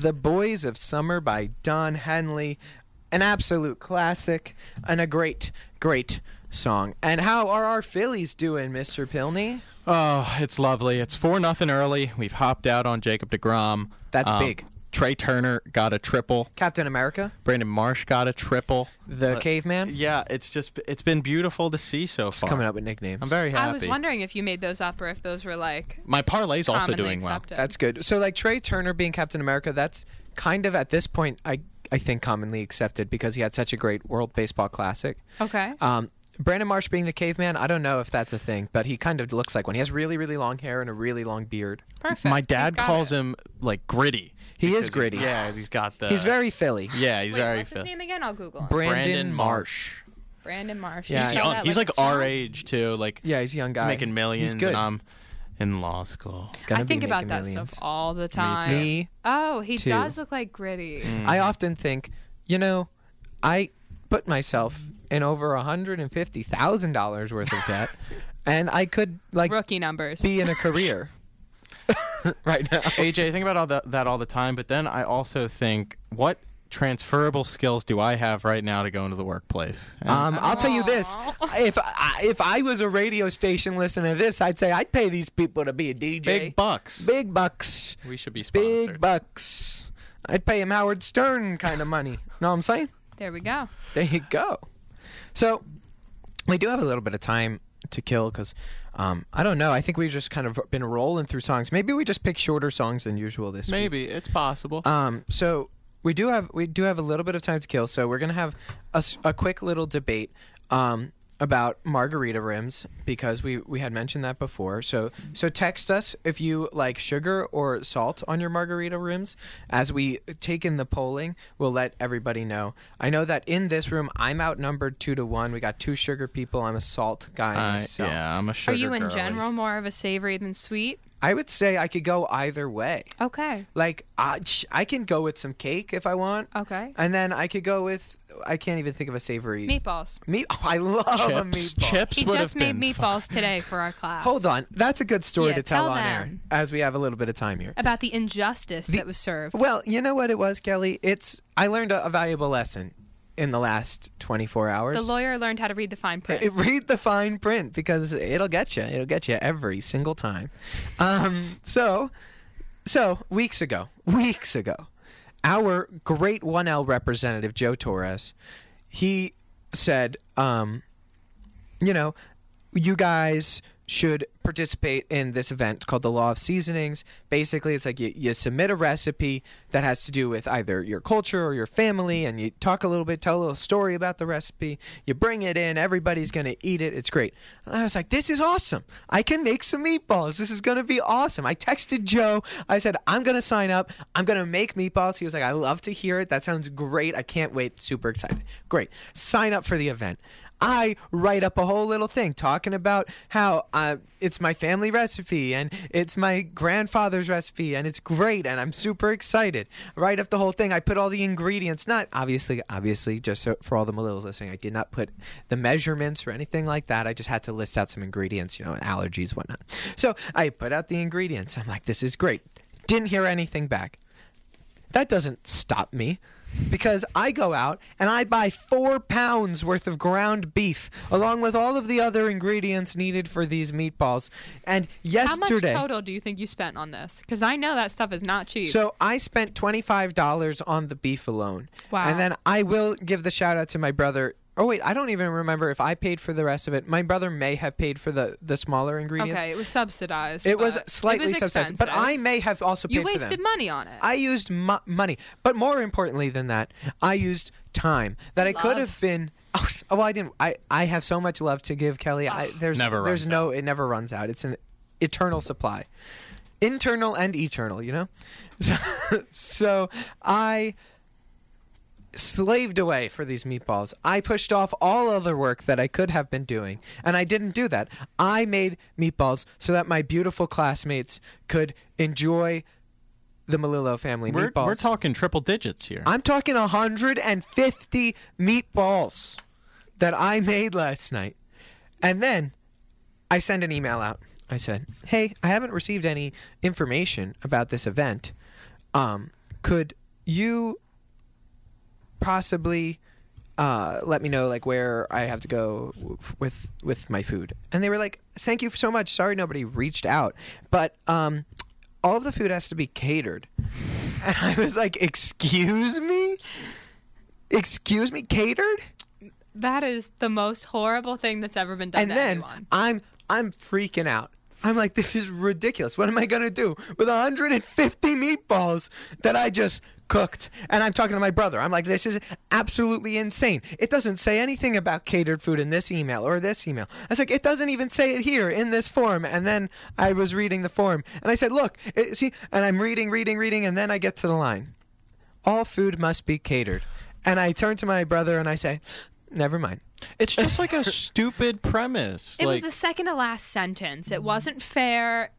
The Boys of Summer by Don Henley, an absolute classic and a great, great song. And how are our Phillies doing, Mister Pilney? Oh, it's lovely. It's four nothing early. We've hopped out on Jacob deGrom. That's um, big. Trey Turner got a triple. Captain America. Brandon Marsh got a triple. The but, Caveman. Yeah, it's just it's been beautiful to see so just far. Coming up with nicknames. I'm very happy. I was wondering if you made those up or if those were like my parlay's also doing accepted. Well. That's good. So like Trey Turner being Captain America, that's kind of at this point I I think commonly accepted because he had such a great World Baseball Classic. Okay. Um, Brandon Marsh being the Caveman, I don't know if that's a thing, but he kind of looks like one. He has really, really long hair and a really long beard. Perfect. My dad calls it. him, like, gritty. He is gritty. He, yeah, he's got the... He's very Philly. Yeah, he's Wait, very what's Philly. What's his name again? I'll Google him. Brandon, Brandon Marsh. Marsh. Brandon Marsh. Yeah, he's young. That, like, he's, like, our age, too. Like, yeah, he's a young guy. Making millions, he's good. And I'm in law school. Gonna I think about that millions. stuff all the time. Me, Oh, he too. does look like gritty. Mm. I often think, you know, I put myself... and over one hundred fifty thousand dollars worth of debt, and I could like rookie numbers be in a career right now. A J, I think about all the, that all the time, but then I also think, what transferable skills do I have right now to go into the workplace? And um, I'll tell you this: if I, if I was a radio station listening to this, I'd say I'd pay these people to be a D J. Big bucks. Big bucks. We should be sponsored. Big bucks. I'd pay him Howard Stern kind of money. Know what I'm saying? There we go. There you go. So, we do have a little bit of time to kill because, um, I don't know, I think we've just kind of been rolling through songs. Maybe we just pick shorter songs than usual this Maybe, week. Maybe, it's possible. Um, so, we do have we do have a little bit of time to kill, so we're going to have a, a quick little debate um, about margarita rims because we, we had mentioned that before. So, so text us if you like sugar or salt on your margarita rims. As we take in the polling, we'll let everybody know. I know that in this room, I'm outnumbered two to one. We got two sugar people. I'm a salt guy uh, myself. Yeah, I'm a sugar Are you in girly. general more of a savory than sweet? I would say I could go either way. Okay. Like, I, I can go with some cake if I want. Okay. And then I could go with... I can't even think of a savory... Meatballs. Meat. Oh, I love Chips. a meatball. Chips he would have been He just made meatballs fun. today for our class. Hold on. That's a good story yeah, to tell, tell on air, as we have a little bit of time here. About the injustice the, that was served. Well, you know what it was, Kelly? It's I learned a, a valuable lesson in the last twenty-four hours. The lawyer learned how to read the fine print. It, read the fine print, because it'll get you. It'll get you every single time. Um, so, so weeks ago, weeks ago, our great one L representative, Joe Torres, he said, um, you know, you guys should participate in this event called the Law of Seasonings. Basically, it's like you, you submit a recipe that has to do with either your culture or your family, and you talk a little bit, tell a little story about the recipe. You bring it in. Everybody's going to eat it. It's great. And I was like, this is awesome. I can make some meatballs. This is going to be awesome. I texted Joe. I said, I'm going to sign up. I'm going to make meatballs. He was like, I love to hear it. That sounds great. I can't wait. Super excited. Great. Sign up for the event. I write up a whole little thing talking about how uh, it's my family recipe and it's my grandfather's recipe and it's great and I'm super excited. I write up the whole thing. I put all the ingredients, not obviously, obviously, just so, for all the Malillos listening, I did not put the measurements or anything like that. I just had to list out some ingredients, you know, allergies, whatnot. So I put out the ingredients. I'm like, this is great. Didn't hear anything back. That doesn't stop me. Because I go out and I buy four pounds worth of ground beef along with all of the other ingredients needed for these meatballs. And yesterday... How much total do you think you spent on this? Because I know that stuff is not cheap. So I spent twenty-five dollars on the beef alone. Wow. And then I will give the shout out to my brother... Oh, wait, I don't even remember if I paid for the rest of it. My brother may have paid for the, the smaller ingredients. Okay, it was subsidized. It was slightly it was subsidized, but I may have also paid for them. You wasted money on it. I used mo- money. But more importantly than that, I used time that love. I could have been... Oh, well, I didn't. I, I have so much love to give, Kelly. I, there's never runs there's no, out. It never runs out. It's an eternal supply. Internal and eternal, you know? So, so I... slaved away for these meatballs. I pushed off all other work that I could have been doing, and I didn't do that. I made meatballs so that my beautiful classmates could enjoy the Melillo family we're, meatballs. We're talking triple digits here. I'm talking one hundred fifty meatballs that I made last night. And then I sent an email out. I said, hey, I haven't received any information about this event. Um, could... you possibly uh, let me know like where I have to go w- with with my food? And they were like, thank you so much. Sorry nobody reached out. But um, all of the food has to be catered. And I was like, excuse me? Excuse me? Catered? That is the most horrible thing that's ever been done and to then anyone. I'm I'm freaking out. I'm like, this is ridiculous. What am I going to do with one hundred fifty meatballs that I just cooked? And I'm talking to my brother. I'm like, this is absolutely insane. It doesn't say anything about catered food in this email or this email. I was like, it doesn't even say it here in this form. And then I was reading the form. And I said, look, it, see, and I'm reading, reading, reading, and then I get to the line. All food must be catered. And I turn to my brother and I say, never mind. It's just like a stupid premise. It like, was the second to last sentence. It wasn't fair.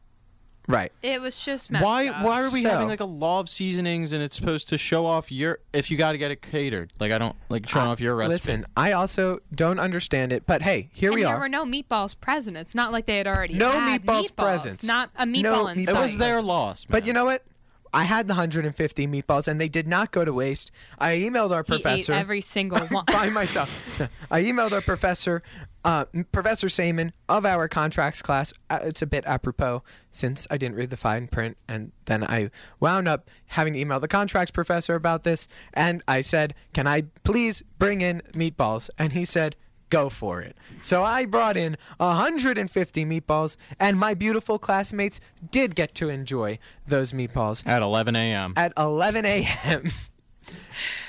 Right. It was just messed why, up. Why are we so, having like a law of seasonings and it's supposed to show off your, if you got to get it catered. Like I don't, like showing uh, off your recipe. Listen, I also don't understand it, but hey, here and we there are. There were no meatballs present. It's not like they had already no had meatballs. No meatballs present. Not a meatball no inside. It was their loss, man. But you know what? I had the one hundred fifty meatballs, and they did not go to waste. I emailed our he professor. Ate every single one. By myself. I emailed our professor, uh, Professor Seaman, of our contracts class. Uh, it's a bit apropos, since I didn't read the fine print, and then I wound up having to email the contracts professor about this, and I said, can I please bring in meatballs? And he said, go for it. So I brought in one hundred fifty meatballs, and my beautiful classmates did get to enjoy those meatballs. At eleven a.m. At eleven a.m.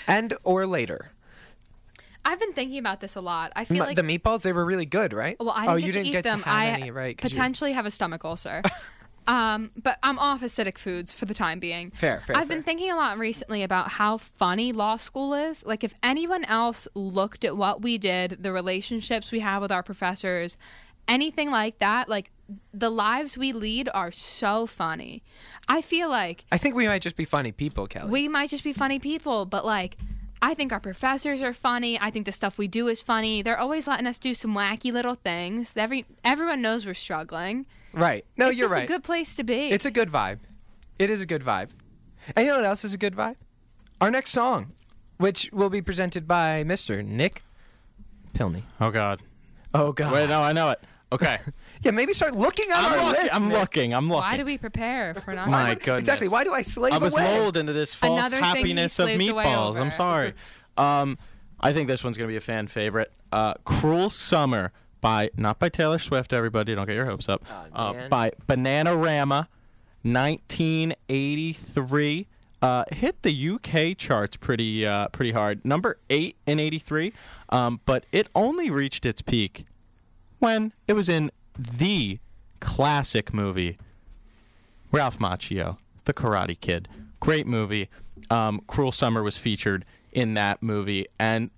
and or later. I've been thinking about this a lot. I feel M- like... The meatballs, they were really good, right? Well, I didn't oh, get you didn't to eat get them. To have I any, right? potentially you... have a stomach ulcer. um, but I'm off acidic foods for the time being. Fair, fair, I've fair. been thinking a lot recently about how funny law school is. Like, if anyone else looked at what we did, the relationships we have with our professors, anything like that, like, the lives we lead are so funny. I feel like... I think we might just be funny people, Kelly. We might just be funny people, but, like... I think our professors are funny. I think the stuff we do is funny. They're always letting us do some wacky little things. Every everyone knows we're struggling. Right. No, it's you're right. It's a good place to be. It's a good vibe. It is a good vibe. And you know what else is a good vibe? Our next song, which will be presented by Mister Nick Pilney. Oh, God. Oh, God. Wait, no, I know it. Okay. Yeah, maybe start looking on I'm our looking, list. I'm looking. I'm looking. Why do we prepare for not? My goodness. Exactly. Why do I slave away? I was away? lulled into this false Another happiness of meatballs. I'm sorry. Um, I think this one's going to be a fan favorite. Uh, Cruel Summer by, not by Taylor Swift, everybody. Don't get your hopes up. Oh, uh, by Bananarama, nineteen eighty-three. Uh, hit the U K charts pretty uh, pretty hard. Number eight in eighty-three. Um, but it only reached its peak when it was in the classic movie, Ralph Macchio, The Karate Kid. Great movie. Um, Cruel Summer was featured in that movie. And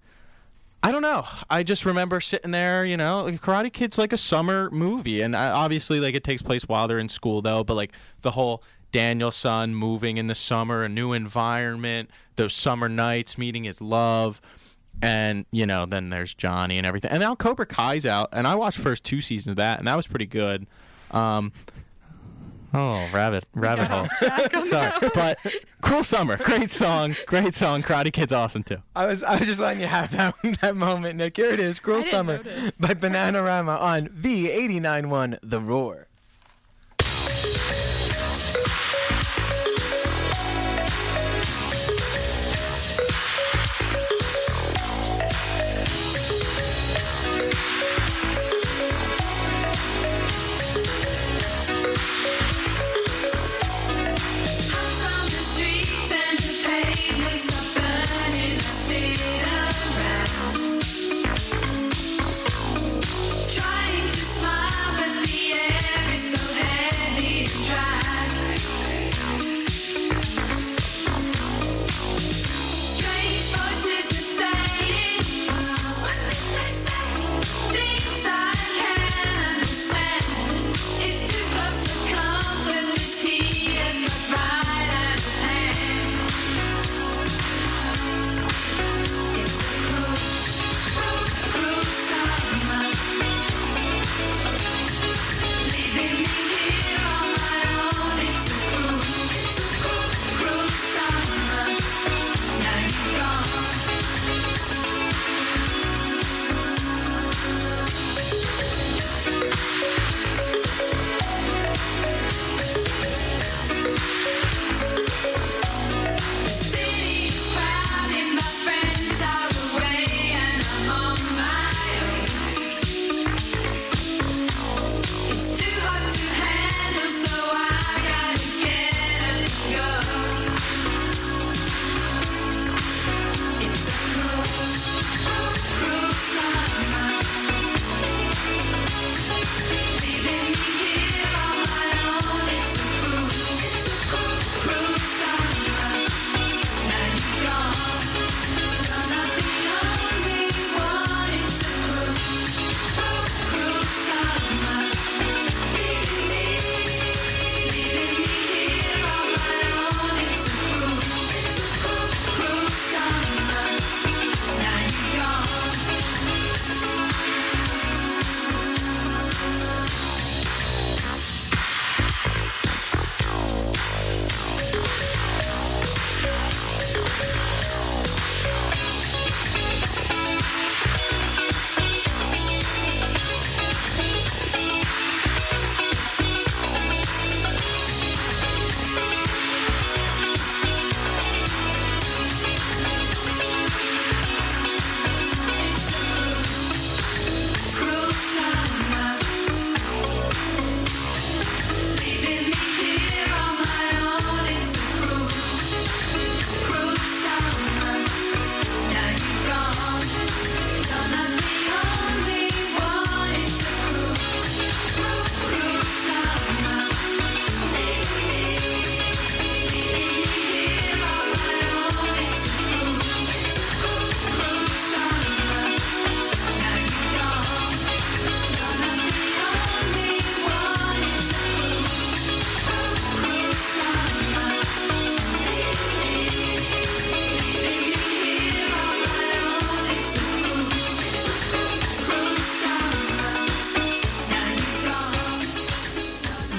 I don't know. I just remember sitting there, you know, like Karate Kid's like a summer movie. And I, obviously, like, it takes place while they're in school, though. But, like, the whole Daniel-san moving in the summer, a new environment, those summer nights, meeting his love. And, you know, then there's Johnny and everything. And now Cobra Kai's out, and I watched first two seasons of that, and that was pretty good. Um, oh, rabbit, rabbit hole. Sorry, but Cruel Summer, great song, great song. Karate Kid's awesome, too. I was I was just letting you have that that moment, Nick. Here it is, Cruel Summer notice. By Bananarama on V eighty-nine point one The Roar. Yeah.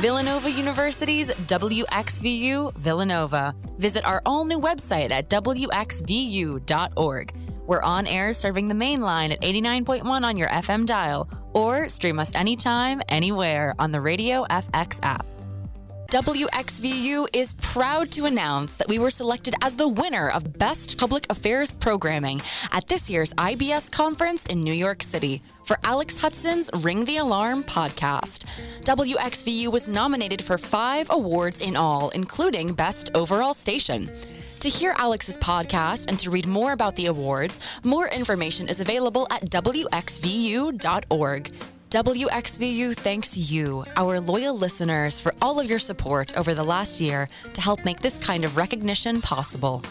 Villanova University's W X V U Villanova. Visit our all-new website at W X V U dot org. We're on air serving the main line at eighty-nine point one on your F M dial, or stream us anytime, anywhere on the Radio F X app. W X V U is proud to announce that we were selected as the winner of Best Public Affairs Programming at this year's I B S Conference in New York City for Alex Hudson's Ring the Alarm podcast. W X V U was nominated for five awards in all, including Best Overall Station. To hear Alex's podcast and to read more about the awards, more information is available at W X V U dot org. W X V U thanks you, our loyal listeners, for all of your support over the last year to help make this kind of recognition possible.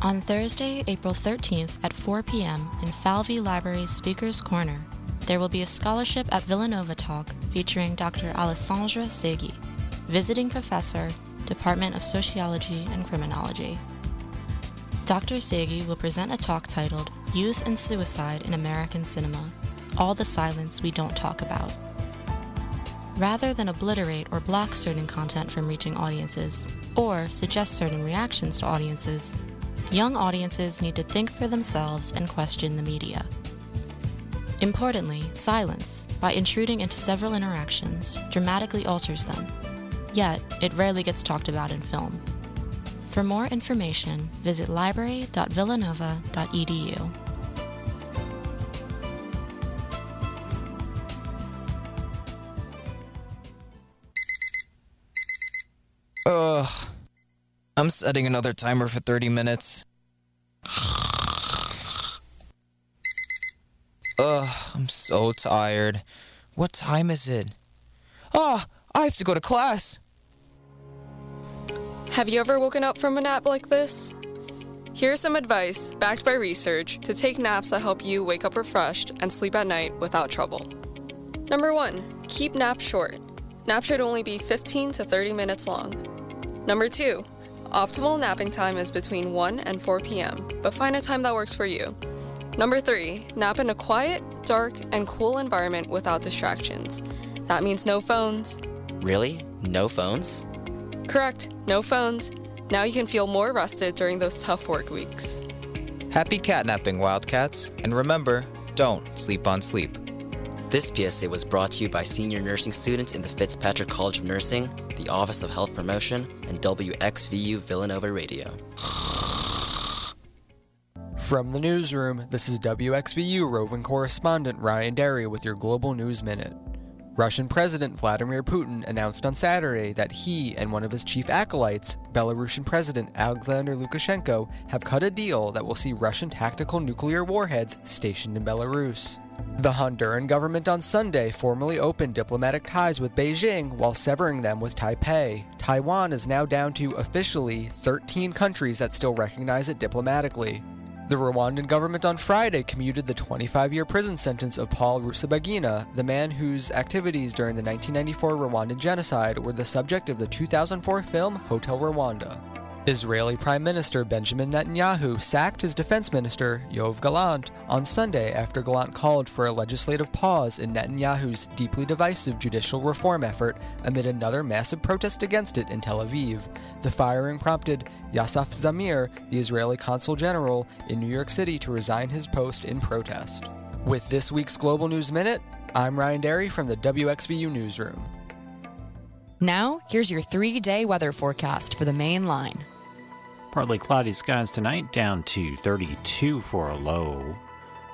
On Thursday, April thirteenth at four p.m. in Falvey Library's Speaker's Corner, there will be a Scholarship at Villanova talk featuring Doctor Alessandra Seggi, Visiting Professor, Department of Sociology and Criminology. Doctor Seggi will present a talk titled Youth and Suicide in American Cinema, All the Silence We Don't Talk About. Rather than obliterate or block certain content from reaching audiences, or suggest certain reactions to audiences, young audiences need to think for themselves and question the media. Importantly, silence, by intruding into several interactions, dramatically alters them. Yet, it rarely gets talked about in film. For more information, visit library dot villanova dot e d u. Ugh. I'm setting another timer for thirty minutes. Ugh, I'm so tired. What time is it? Ah, I have to go to class. Have you ever woken up from a nap like this? Here's some advice, backed by research, to take naps that help you wake up refreshed and sleep at night without trouble. Number one, keep naps short. Naps should only be fifteen to thirty minutes long. Number two, optimal napping time is between one and four p.m., but find a time that works for you. Number three, nap in a quiet, dark, and cool environment without distractions. That means no phones. Really? No phones? Correct. No phones. Now you can feel more rested during those tough work weeks. Happy catnapping, Wildcats. And remember, don't sleep on sleep. This P S A was brought to you by senior nursing students in the Fitzpatrick College of Nursing, the Office of Health Promotion, and W X V U Villanova Radio. From the newsroom, this is W X V U roving correspondent Ryan Derry with your Global News Minute. Russian President Vladimir Putin announced on Saturday that he and one of his chief acolytes, Belarusian President Alexander Lukashenko, have cut a deal that will see Russian tactical nuclear warheads stationed in Belarus. The Honduran government on Sunday formally opened diplomatic ties with Beijing while severing them with Taipei. Taiwan is now down to, officially, thirteen countries that still recognize it diplomatically. The Rwandan government on Friday commuted the twenty-five-year prison sentence of Paul Rusesabagina, the man whose activities during the nineteen ninety-four Rwandan genocide were the subject of the two thousand four film Hotel Rwanda. Israeli Prime Minister Benjamin Netanyahu sacked his defense minister, Yoav Gallant, on Sunday after Gallant called for a legislative pause in Netanyahu's deeply divisive judicial reform effort amid another massive protest against it in Tel Aviv. The firing prompted Yasaf Zamir, the Israeli consul general in New York City, to resign his post in protest. With this week's Global News Minute, I'm Ryan Derry from the W X V U Newsroom. Now, here's your three-day weather forecast for the main line. Partly cloudy skies tonight, down to thirty-two for a low.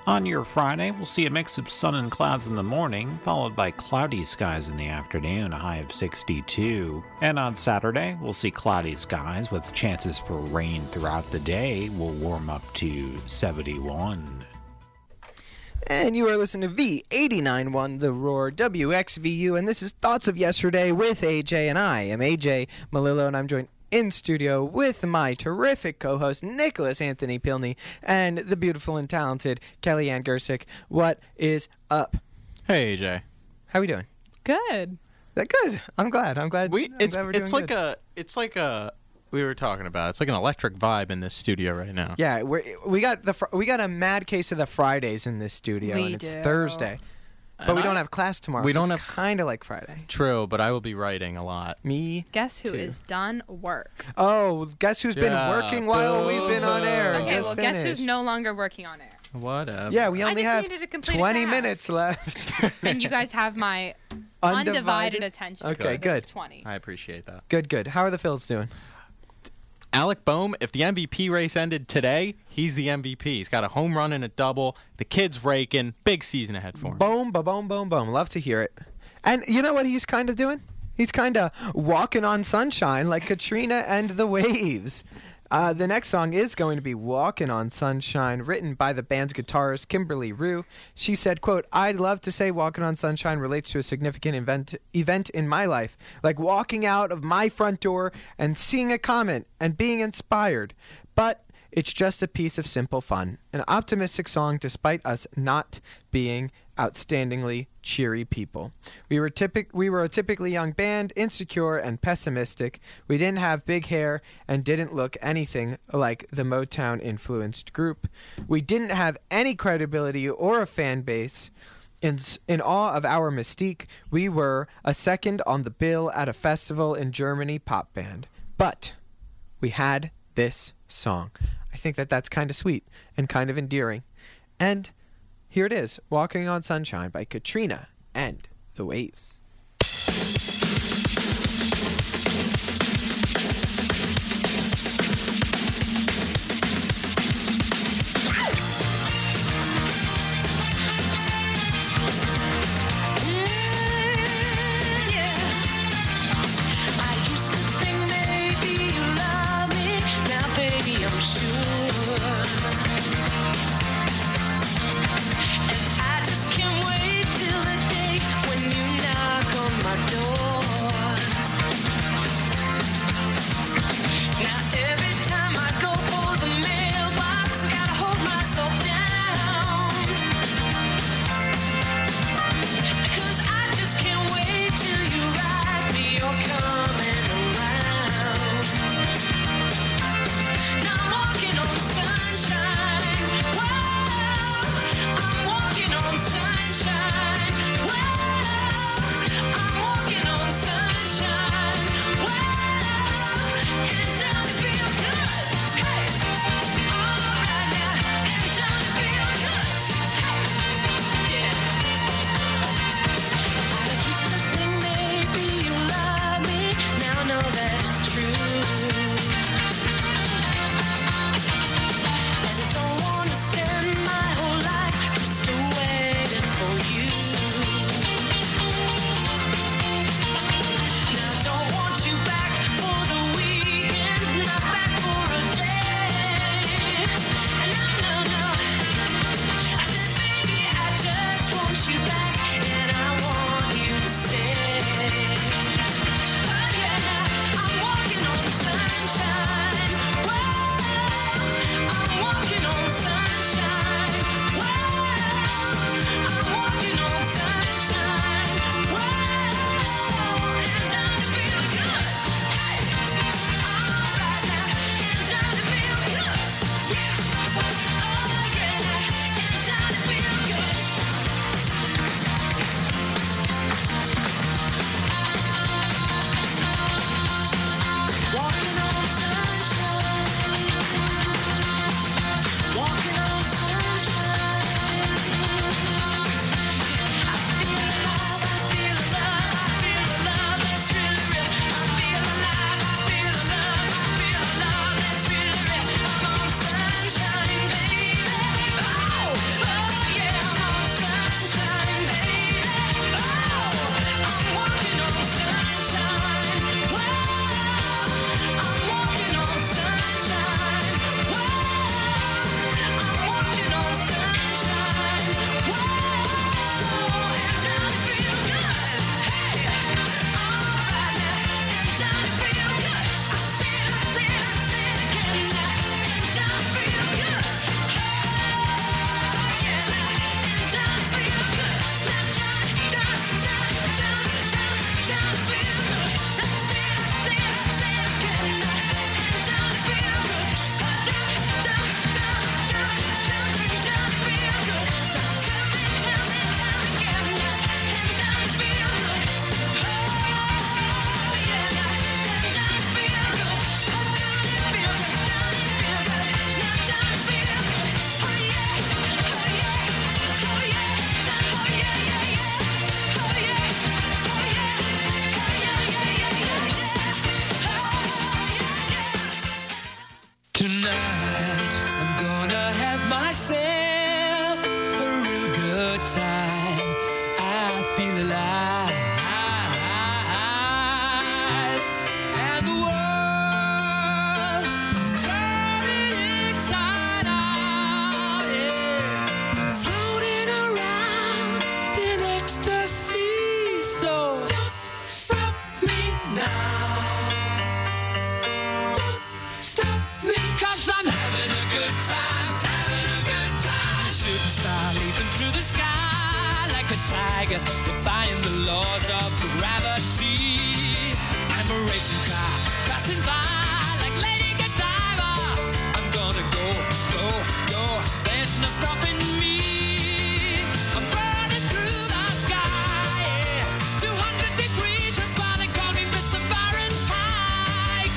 On your Friday, we'll see a mix of sun and clouds in the morning, followed by cloudy skies in the afternoon, a high of sixty-two. And on Saturday, we'll see cloudy skies with chances for rain throughout the day. We'll warm up to seventy-one. And you are listening to V eighty-nine point one The Roar, W X V U, and this is Thoughts of Yesterday with A J, and I am A J Melillo, and I'm joined in studio with my terrific co-host, Nicholas Anthony Pilney, and the beautiful and talented Kelly Ann Gersick. What is up? Hey, A J. How are we doing? Good. That good. I'm glad. I'm glad. We, I'm it's glad we're doing it's like good. a it's like a we were talking about. It's like an electric vibe in this studio right now. Yeah, we we got the we got a mad case of the Fridays in this studio, we and it's do. Thursday. But and we I, don't have class tomorrow. We so don't it's have kind of like Friday. True, but I will be writing a lot. Me. Guess who too. Is done work? Oh, guess who's yeah. been working while Boo. We've been on air? Okay, just well, finished. Guess who's no longer working on air? Whatever. Yeah, we only have twenty minutes left, and you guys have my undivided, undivided attention. Okay, good. good. twenty. I appreciate that. Good, good. How are the Phils doing? Alec Boehm, if the M V P race ended today, he's the M V P. He's got a home run and a double. The kid's raking. Big season ahead for him. Boom, ba-boom, boom, boom. Love to hear it. And you know what he's kind of doing? He's kind of walking on sunshine like Katrina and the Waves. Uh, the next song is going to be Walkin' on Sunshine, written by the band's guitarist Kimberly Rue. She said, quote, I'd love to say Walkin' on Sunshine relates to a significant event, event in my life, like walking out of my front door and seeing a comment and being inspired. But it's just a piece of simple fun, an optimistic song despite us not being outstandingly cheery people. We were typic- we were a typically young band, insecure and pessimistic. We didn't have big hair and didn't look anything like the Motown-influenced group. We didn't have any credibility or a fan base. In, in awe of our mystique, we were a second on the bill at a festival in Germany pop band. But we had this song. I think that that's kind of sweet and kind of endearing. And here it is, Walking on Sunshine by Katrina and the Waves. Door. Tonight, I'm gonna have myself a real good time. I feel alive. And the world, I'm turning inside out. Yeah. I'm floating around in ecstasy, so don't stop me now. Defying the laws of gravity. I'm a racing car passing by like Lady Godiva. I'm gonna go, go, go. There's no stopping me. I'm burning through the sky, yeah. two hundred degrees, that's why they call me Mister Fahrenheit.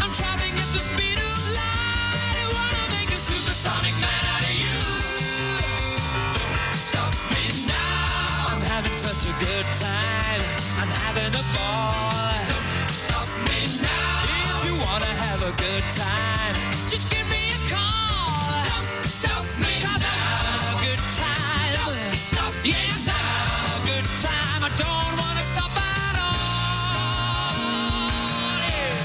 I'm traveling at the speed of light. I wanna make a supersonic man out of you. Don't stop me now. I'm having such a good time, I'm having a ball. Don't stop me now. If you wanna have a good time, just give me a call. Don't stop me now. I'm having a good time. Don't stop me now. Yes, I'm having a good time. I don't wanna stop at all. Yeah.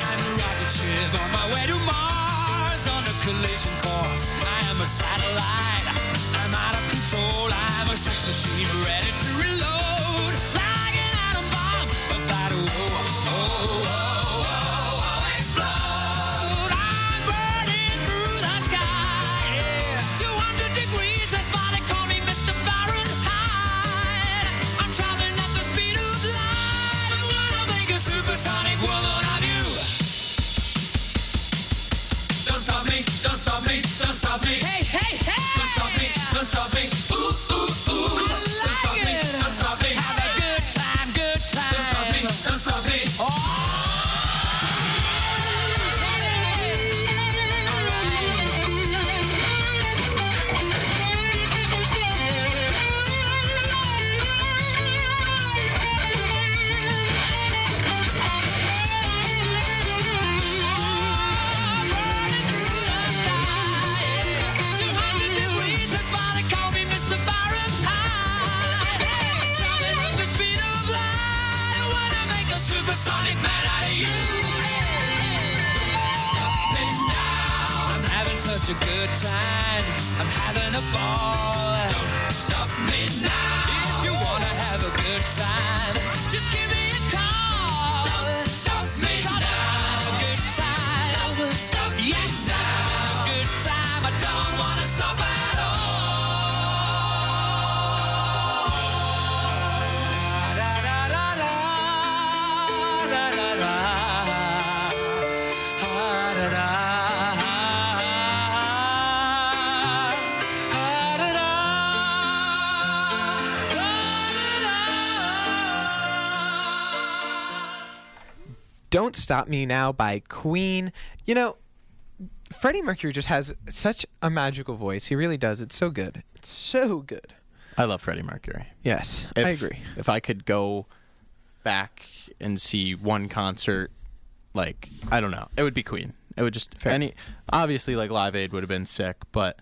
I'm a rocket ship on my way to Mars, on a collision course. I am a satellite. I'm out of control. I'm a sex machine ready to reload like an atom bomb. About oh oh oh oh oh explode! I'm burning through the sky. Yeah. two hundred degrees, that's why they call me Mister Fahrenheit. I'm traveling at the speed of light. I wanna make a supersonic woman of you. Don't stop me! Don't stop me! Don't stop me! Hey hey hey! Don't stop me! Don't stop me, ooh, ooh, ooh. I like it. Don't stop me, don't stop me. Have a good time, good time. Don't stop me, don't stop me. Oh. Sonic man out of you. Don't stop me now. I'm having such a good time. I'm having a ball. Don't stop me now. If you wanna have a good time, just give me a call. Don't stop me now. I'm having a good time. Don't stop me now. Yes, I'm having a good time. I don't wanna stop at all. Don't Stop Me Now by Queen. You know, Freddie Mercury just has such a magical voice. He really does. It's so good. It's so good. I love Freddie Mercury. Yes, if, I agree. If I could go back and see one concert, like, I don't know, it would be Queen. It would just, Fair. any, obviously, like, Live Aid would have been sick, but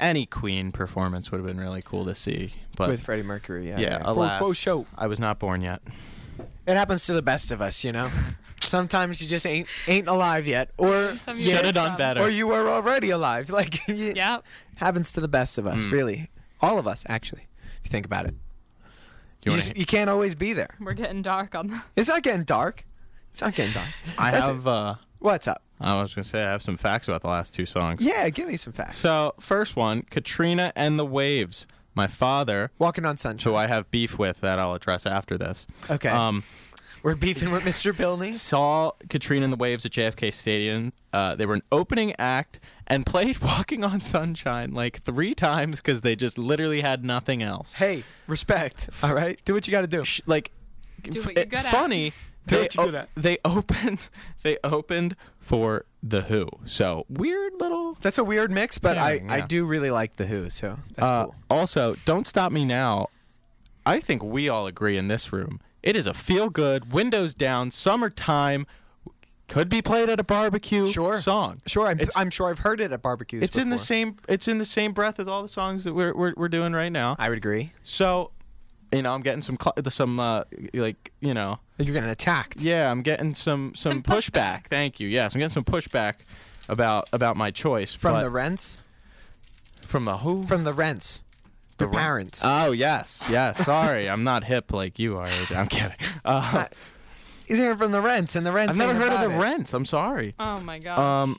any Queen performance would have been really cool to see. But with Freddie Mercury, yeah. Yeah, yeah. Alas, for, for show. I was not born yet. It happens to the best of us, you know? Sometimes you just ain't ain't alive yet, or you should have done better, or you were already alive. Like, it yep. happens to the best of us, mm. really, all of us, actually. If you think about it, you, you, just, you can't always be there. We're getting dark on that. It's not getting dark. It's not getting dark. I That's have. Uh, what's up? I was gonna say I have some facts about the last two songs. Yeah, give me some facts. So first one, Katrina and the Waves. My father, Walking on Sunshine, who I have beef with that I'll address after this. Okay. Um. We're beefing with Mister Pilney. Saw Katrina and the Waves at J F K Stadium. Uh, they were an opening act and played Walking on Sunshine like three times because they just literally had nothing else. Hey, respect. All right? Do what you got to do. Like, do what you're good it's at. funny. Do they, what you o- good at. They opened, they opened for The Who. So, weird little... That's a weird mix, but yeah, I, yeah. I do really like The Who, so that's uh, cool. Also, Don't Stop Me Now. I think we all agree in this room. It is a feel-good, windows down, summertime, could be played at a barbecue sure. song. Sure, I'm, I'm sure I've heard it at barbecues. It's before. in the same. It's in the same breath as all the songs that we're we're, we're doing right now. I would agree. So, you know, I'm getting some cl- some uh, like you know. You're getting attacked. Yeah, I'm getting some some, some pushback. pushback. Thank you. Yes, I'm getting some pushback about about my choice from the Rents. From the who? From the Rents. The Your parents. Oh, yes. Yes. Sorry. I'm not hip like you are, A J. I'm kidding. Uh, He's hearing from the Rents, and the Rents. I've never heard of the it. Rents. I'm sorry. Oh, my gosh. Um,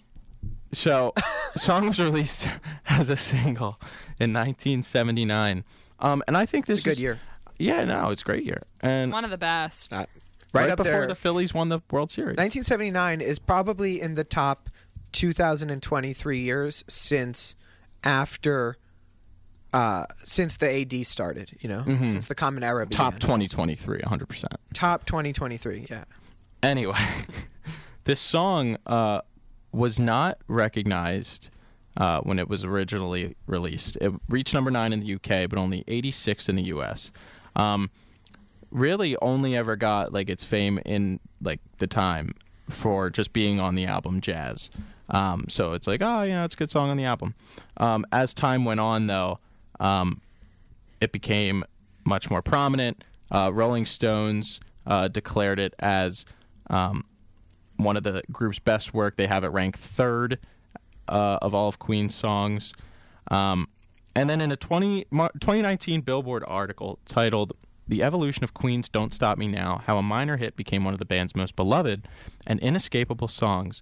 so, song was released as a single in nineteen seventy-nine. Um, and I think this it's a good is, year. Yeah, no, it's a great year. And one of the best. Uh, right right up before there, the Phillies won the World Series. nineteen seventy-nine is probably in the top two thousand twenty-three years since after... Uh, since the A D started, you know, mm-hmm. since the Common Era began. Top twenty twenty-three, one hundred percent. Top twenty twenty-three, yeah. Anyway, this song uh, was not recognized uh, when it was originally released. It reached number nine in the U K, but only eighty-six in the U S. Um, really only ever got, like, its fame in, like, the time for just being on the album Jazz. Um, so it's like, oh, you know, it's a good song on the album. Um, as time went on, though, Um, it became much more prominent. Uh, Rolling Stones uh, declared it as um, one of the group's best work. They have it ranked third uh, of all of Queen's songs. Um, and then in a twenty, twenty nineteen Billboard article titled "The Evolution of Queen's Don't Stop Me Now: How a Minor Hit Became One of the Band's Most Beloved and Inescapable Songs,"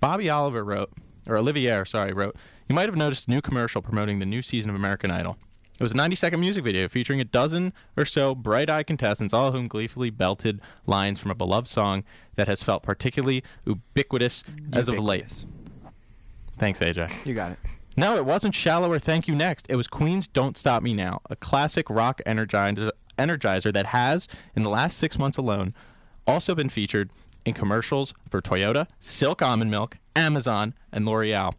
Bobby Oliver wrote, or Olivier, sorry, wrote, "You might have noticed a new commercial promoting the new season of American Idol. It was a ninety-second music video featuring a dozen or so bright-eyed contestants, all of whom gleefully belted lines from a beloved song that has felt particularly ubiquitous, ubiquitous. as of late." Thanks, A J. You got it. No, it wasn't "Shallow" or "Thank You Next." It was Queen's "Don't Stop Me Now," a classic rock energizer, energizer that has, in the last six months alone, also been featured in commercials for Toyota, Silk Almond Milk, Amazon, and L'Oreal.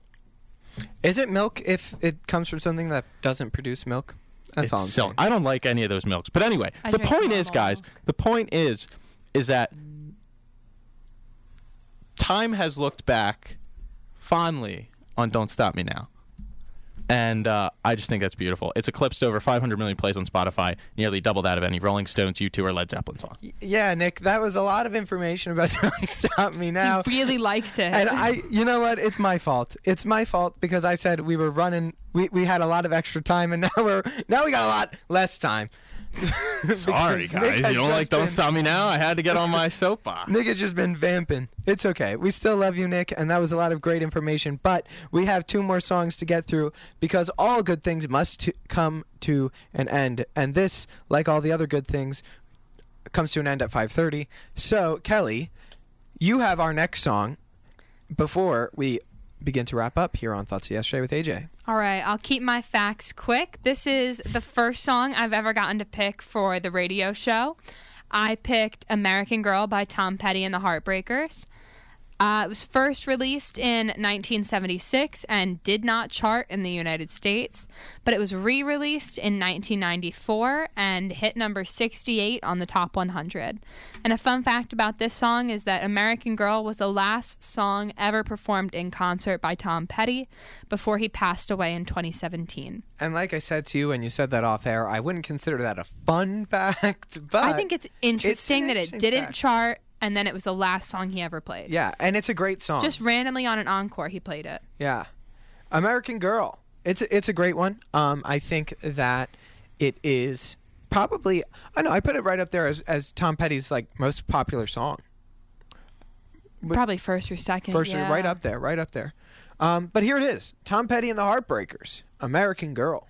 Is it milk if it comes from something that doesn't produce milk? That's it's all I'm saying. So, I don't like any of those milks. But anyway, I the point is, guys, milk. the point is, is that time has looked back fondly on "Don't Stop Me Now." And uh, I just think that's beautiful. It's eclipsed over five hundred million plays on Spotify, nearly double that of any Rolling Stones, U two, or Led Zeppelin song. Yeah, Nick, that was a lot of information about "Don't Stop Me Now." He really likes it. And I, you know what? It's my fault. It's my fault because I said we were running, we, we had a lot of extra time, and now we're now we got a lot less time. Sorry, guys. You don't like been... "Don't Stop Me Now"? I had to get on my soapbox. Nick has just been vamping. It's okay. We still love you, Nick, and that was a lot of great information. But we have two more songs to get through because all good things must t- come to an end. And this, like all the other good things, comes to an end at five thirty. So, Kelly, you have our next song before we begin to wrap up here on Thoughts of Yesterday with A J. All right, I'll keep my facts quick. This is the first song I've ever gotten to pick for the radio show. I picked "American Girl" by Tom Petty and the Heartbreakers. Uh, it was first released in nineteen seventy-six and did not chart in the United States, but it was re-released in nineteen ninety-four and hit number sixty-eight on the Top one hundred. And a fun fact about this song is that "American Girl" was the last song ever performed in concert by Tom Petty before he passed away in twenty seventeen. And like I said to you, and you said that off air, I wouldn't consider that a fun fact, but I think it's interesting it's that interesting it didn't fact. chart. And then it was the last song he ever played. Yeah, and it's a great song. Just randomly on an encore, he played it. Yeah. "American Girl." It's a, it's a great one. Um, I think that it is probably, I know, I put it right up there as, as Tom Petty's like most popular song. But probably first or second. First yeah. or right up there, right up there. Um, but here it is. Tom Petty and the Heartbreakers, "American Girl."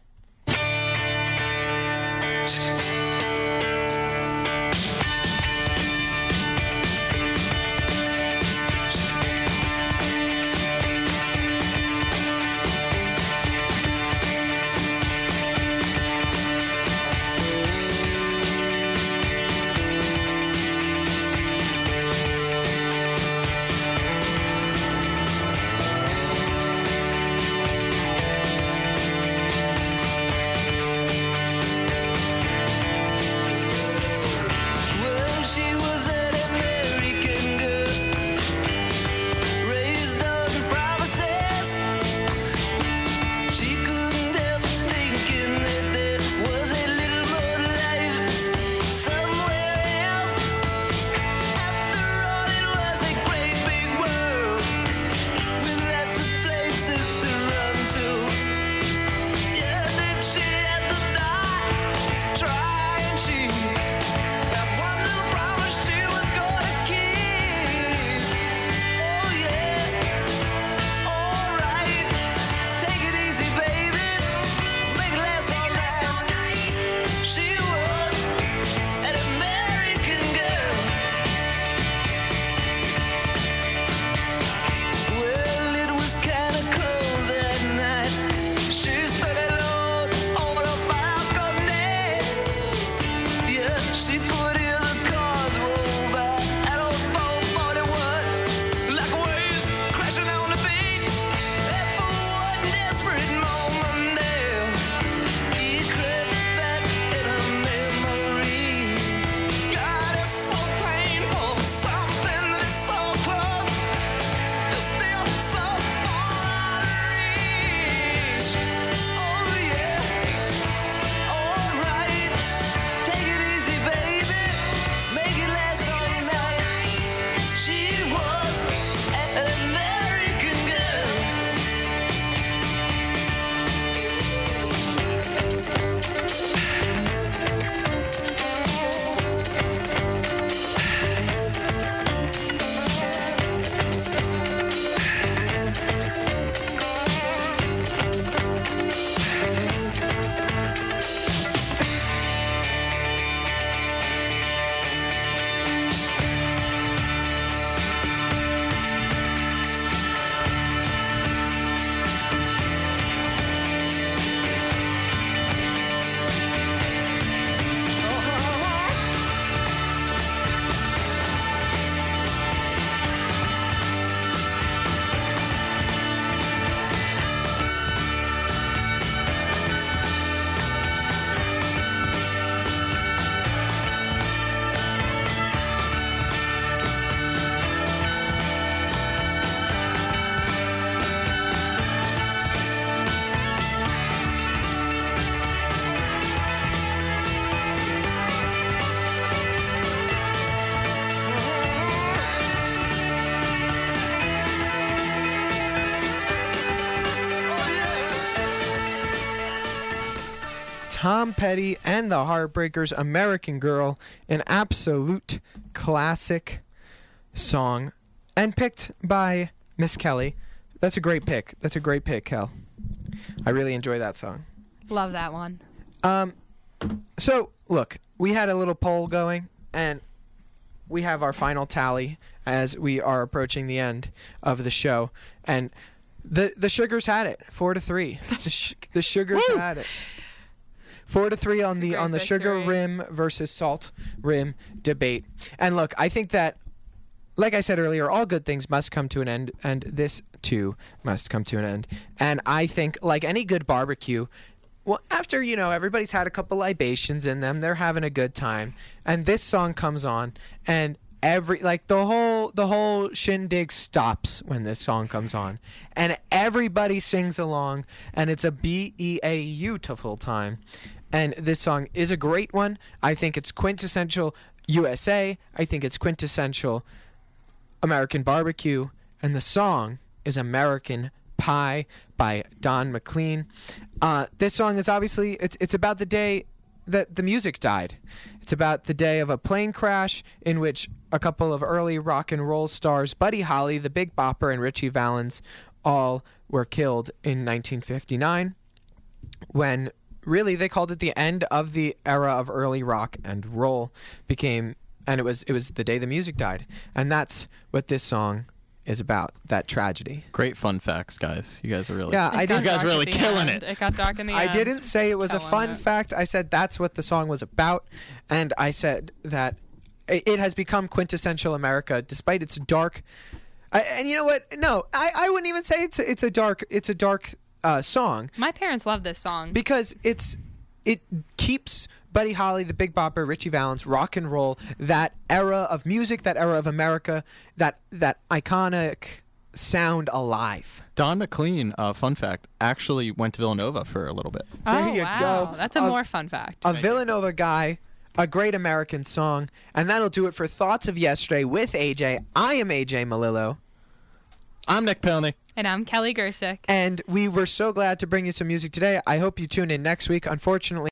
Tom Petty and the Heartbreakers, American Girl, an absolute classic song, and picked by Miss Kelly. That's a great pick. That's a great pick, Kel. I really enjoy that song. Love that one. Um, so, look, we had a little poll going, and we have our final tally as we are approaching the end of the show. And the the Sugars had it, four to three. The, sh- the Sugars Woo! had it, four to three on the on the victory. Sugar Rim versus Salt Rim debate. And look, I think that, like I said earlier, all good things must come to an end, and this too must come to an end. And I think, like any good barbecue, well, after, you know, everybody's had a couple libations in them, they're having a good time, and this song comes on, and every like the whole the whole shindig stops when this song comes on, and everybody sings along, and it's a beautiful time, and this song is a great one. I think it's quintessential U S A. I think it's quintessential American barbecue, and the song is American Pie by Don McLean. Uh, this song is obviously, it's it's about the day that the music died. It's about the day of a plane crash in which a couple of early rock and roll stars, Buddy Holly, the Big Bopper, and Richie Valens, all were killed in nineteen fifty-nine, when really they called it the end of the era of early rock and roll, became, and it was it was the day the music died. And that's what this song is about, that tragedy. Great fun facts, guys. You guys are really, yeah, I didn't, you guys really killing end. it. It got dark in the I end. I didn't say it was killing a fun it. fact. I said that's what the song was about, and I said that it has become quintessential America, despite its dark. I, and you know what? No, I, I wouldn't even say it's a, it's a dark it's a dark uh, song. My parents love this song because it's it keeps Buddy Holly, the Big Bopper, Richie Valens, rock and roll, that era of music, that era of America, that that iconic sound alive. Don McLean, uh, fun fact, actually went to Villanova for a little bit. Oh, there you wow. go. That's a, a more fun fact. A Villanova guy, a great American song, and that'll do it for Thoughts of Yesterday with A J. I am A J Melillo. I'm Nick Pilney. And I'm Kelly Gersick. And we were so glad to bring you some music today. I hope you tune in next week. Unfortunately,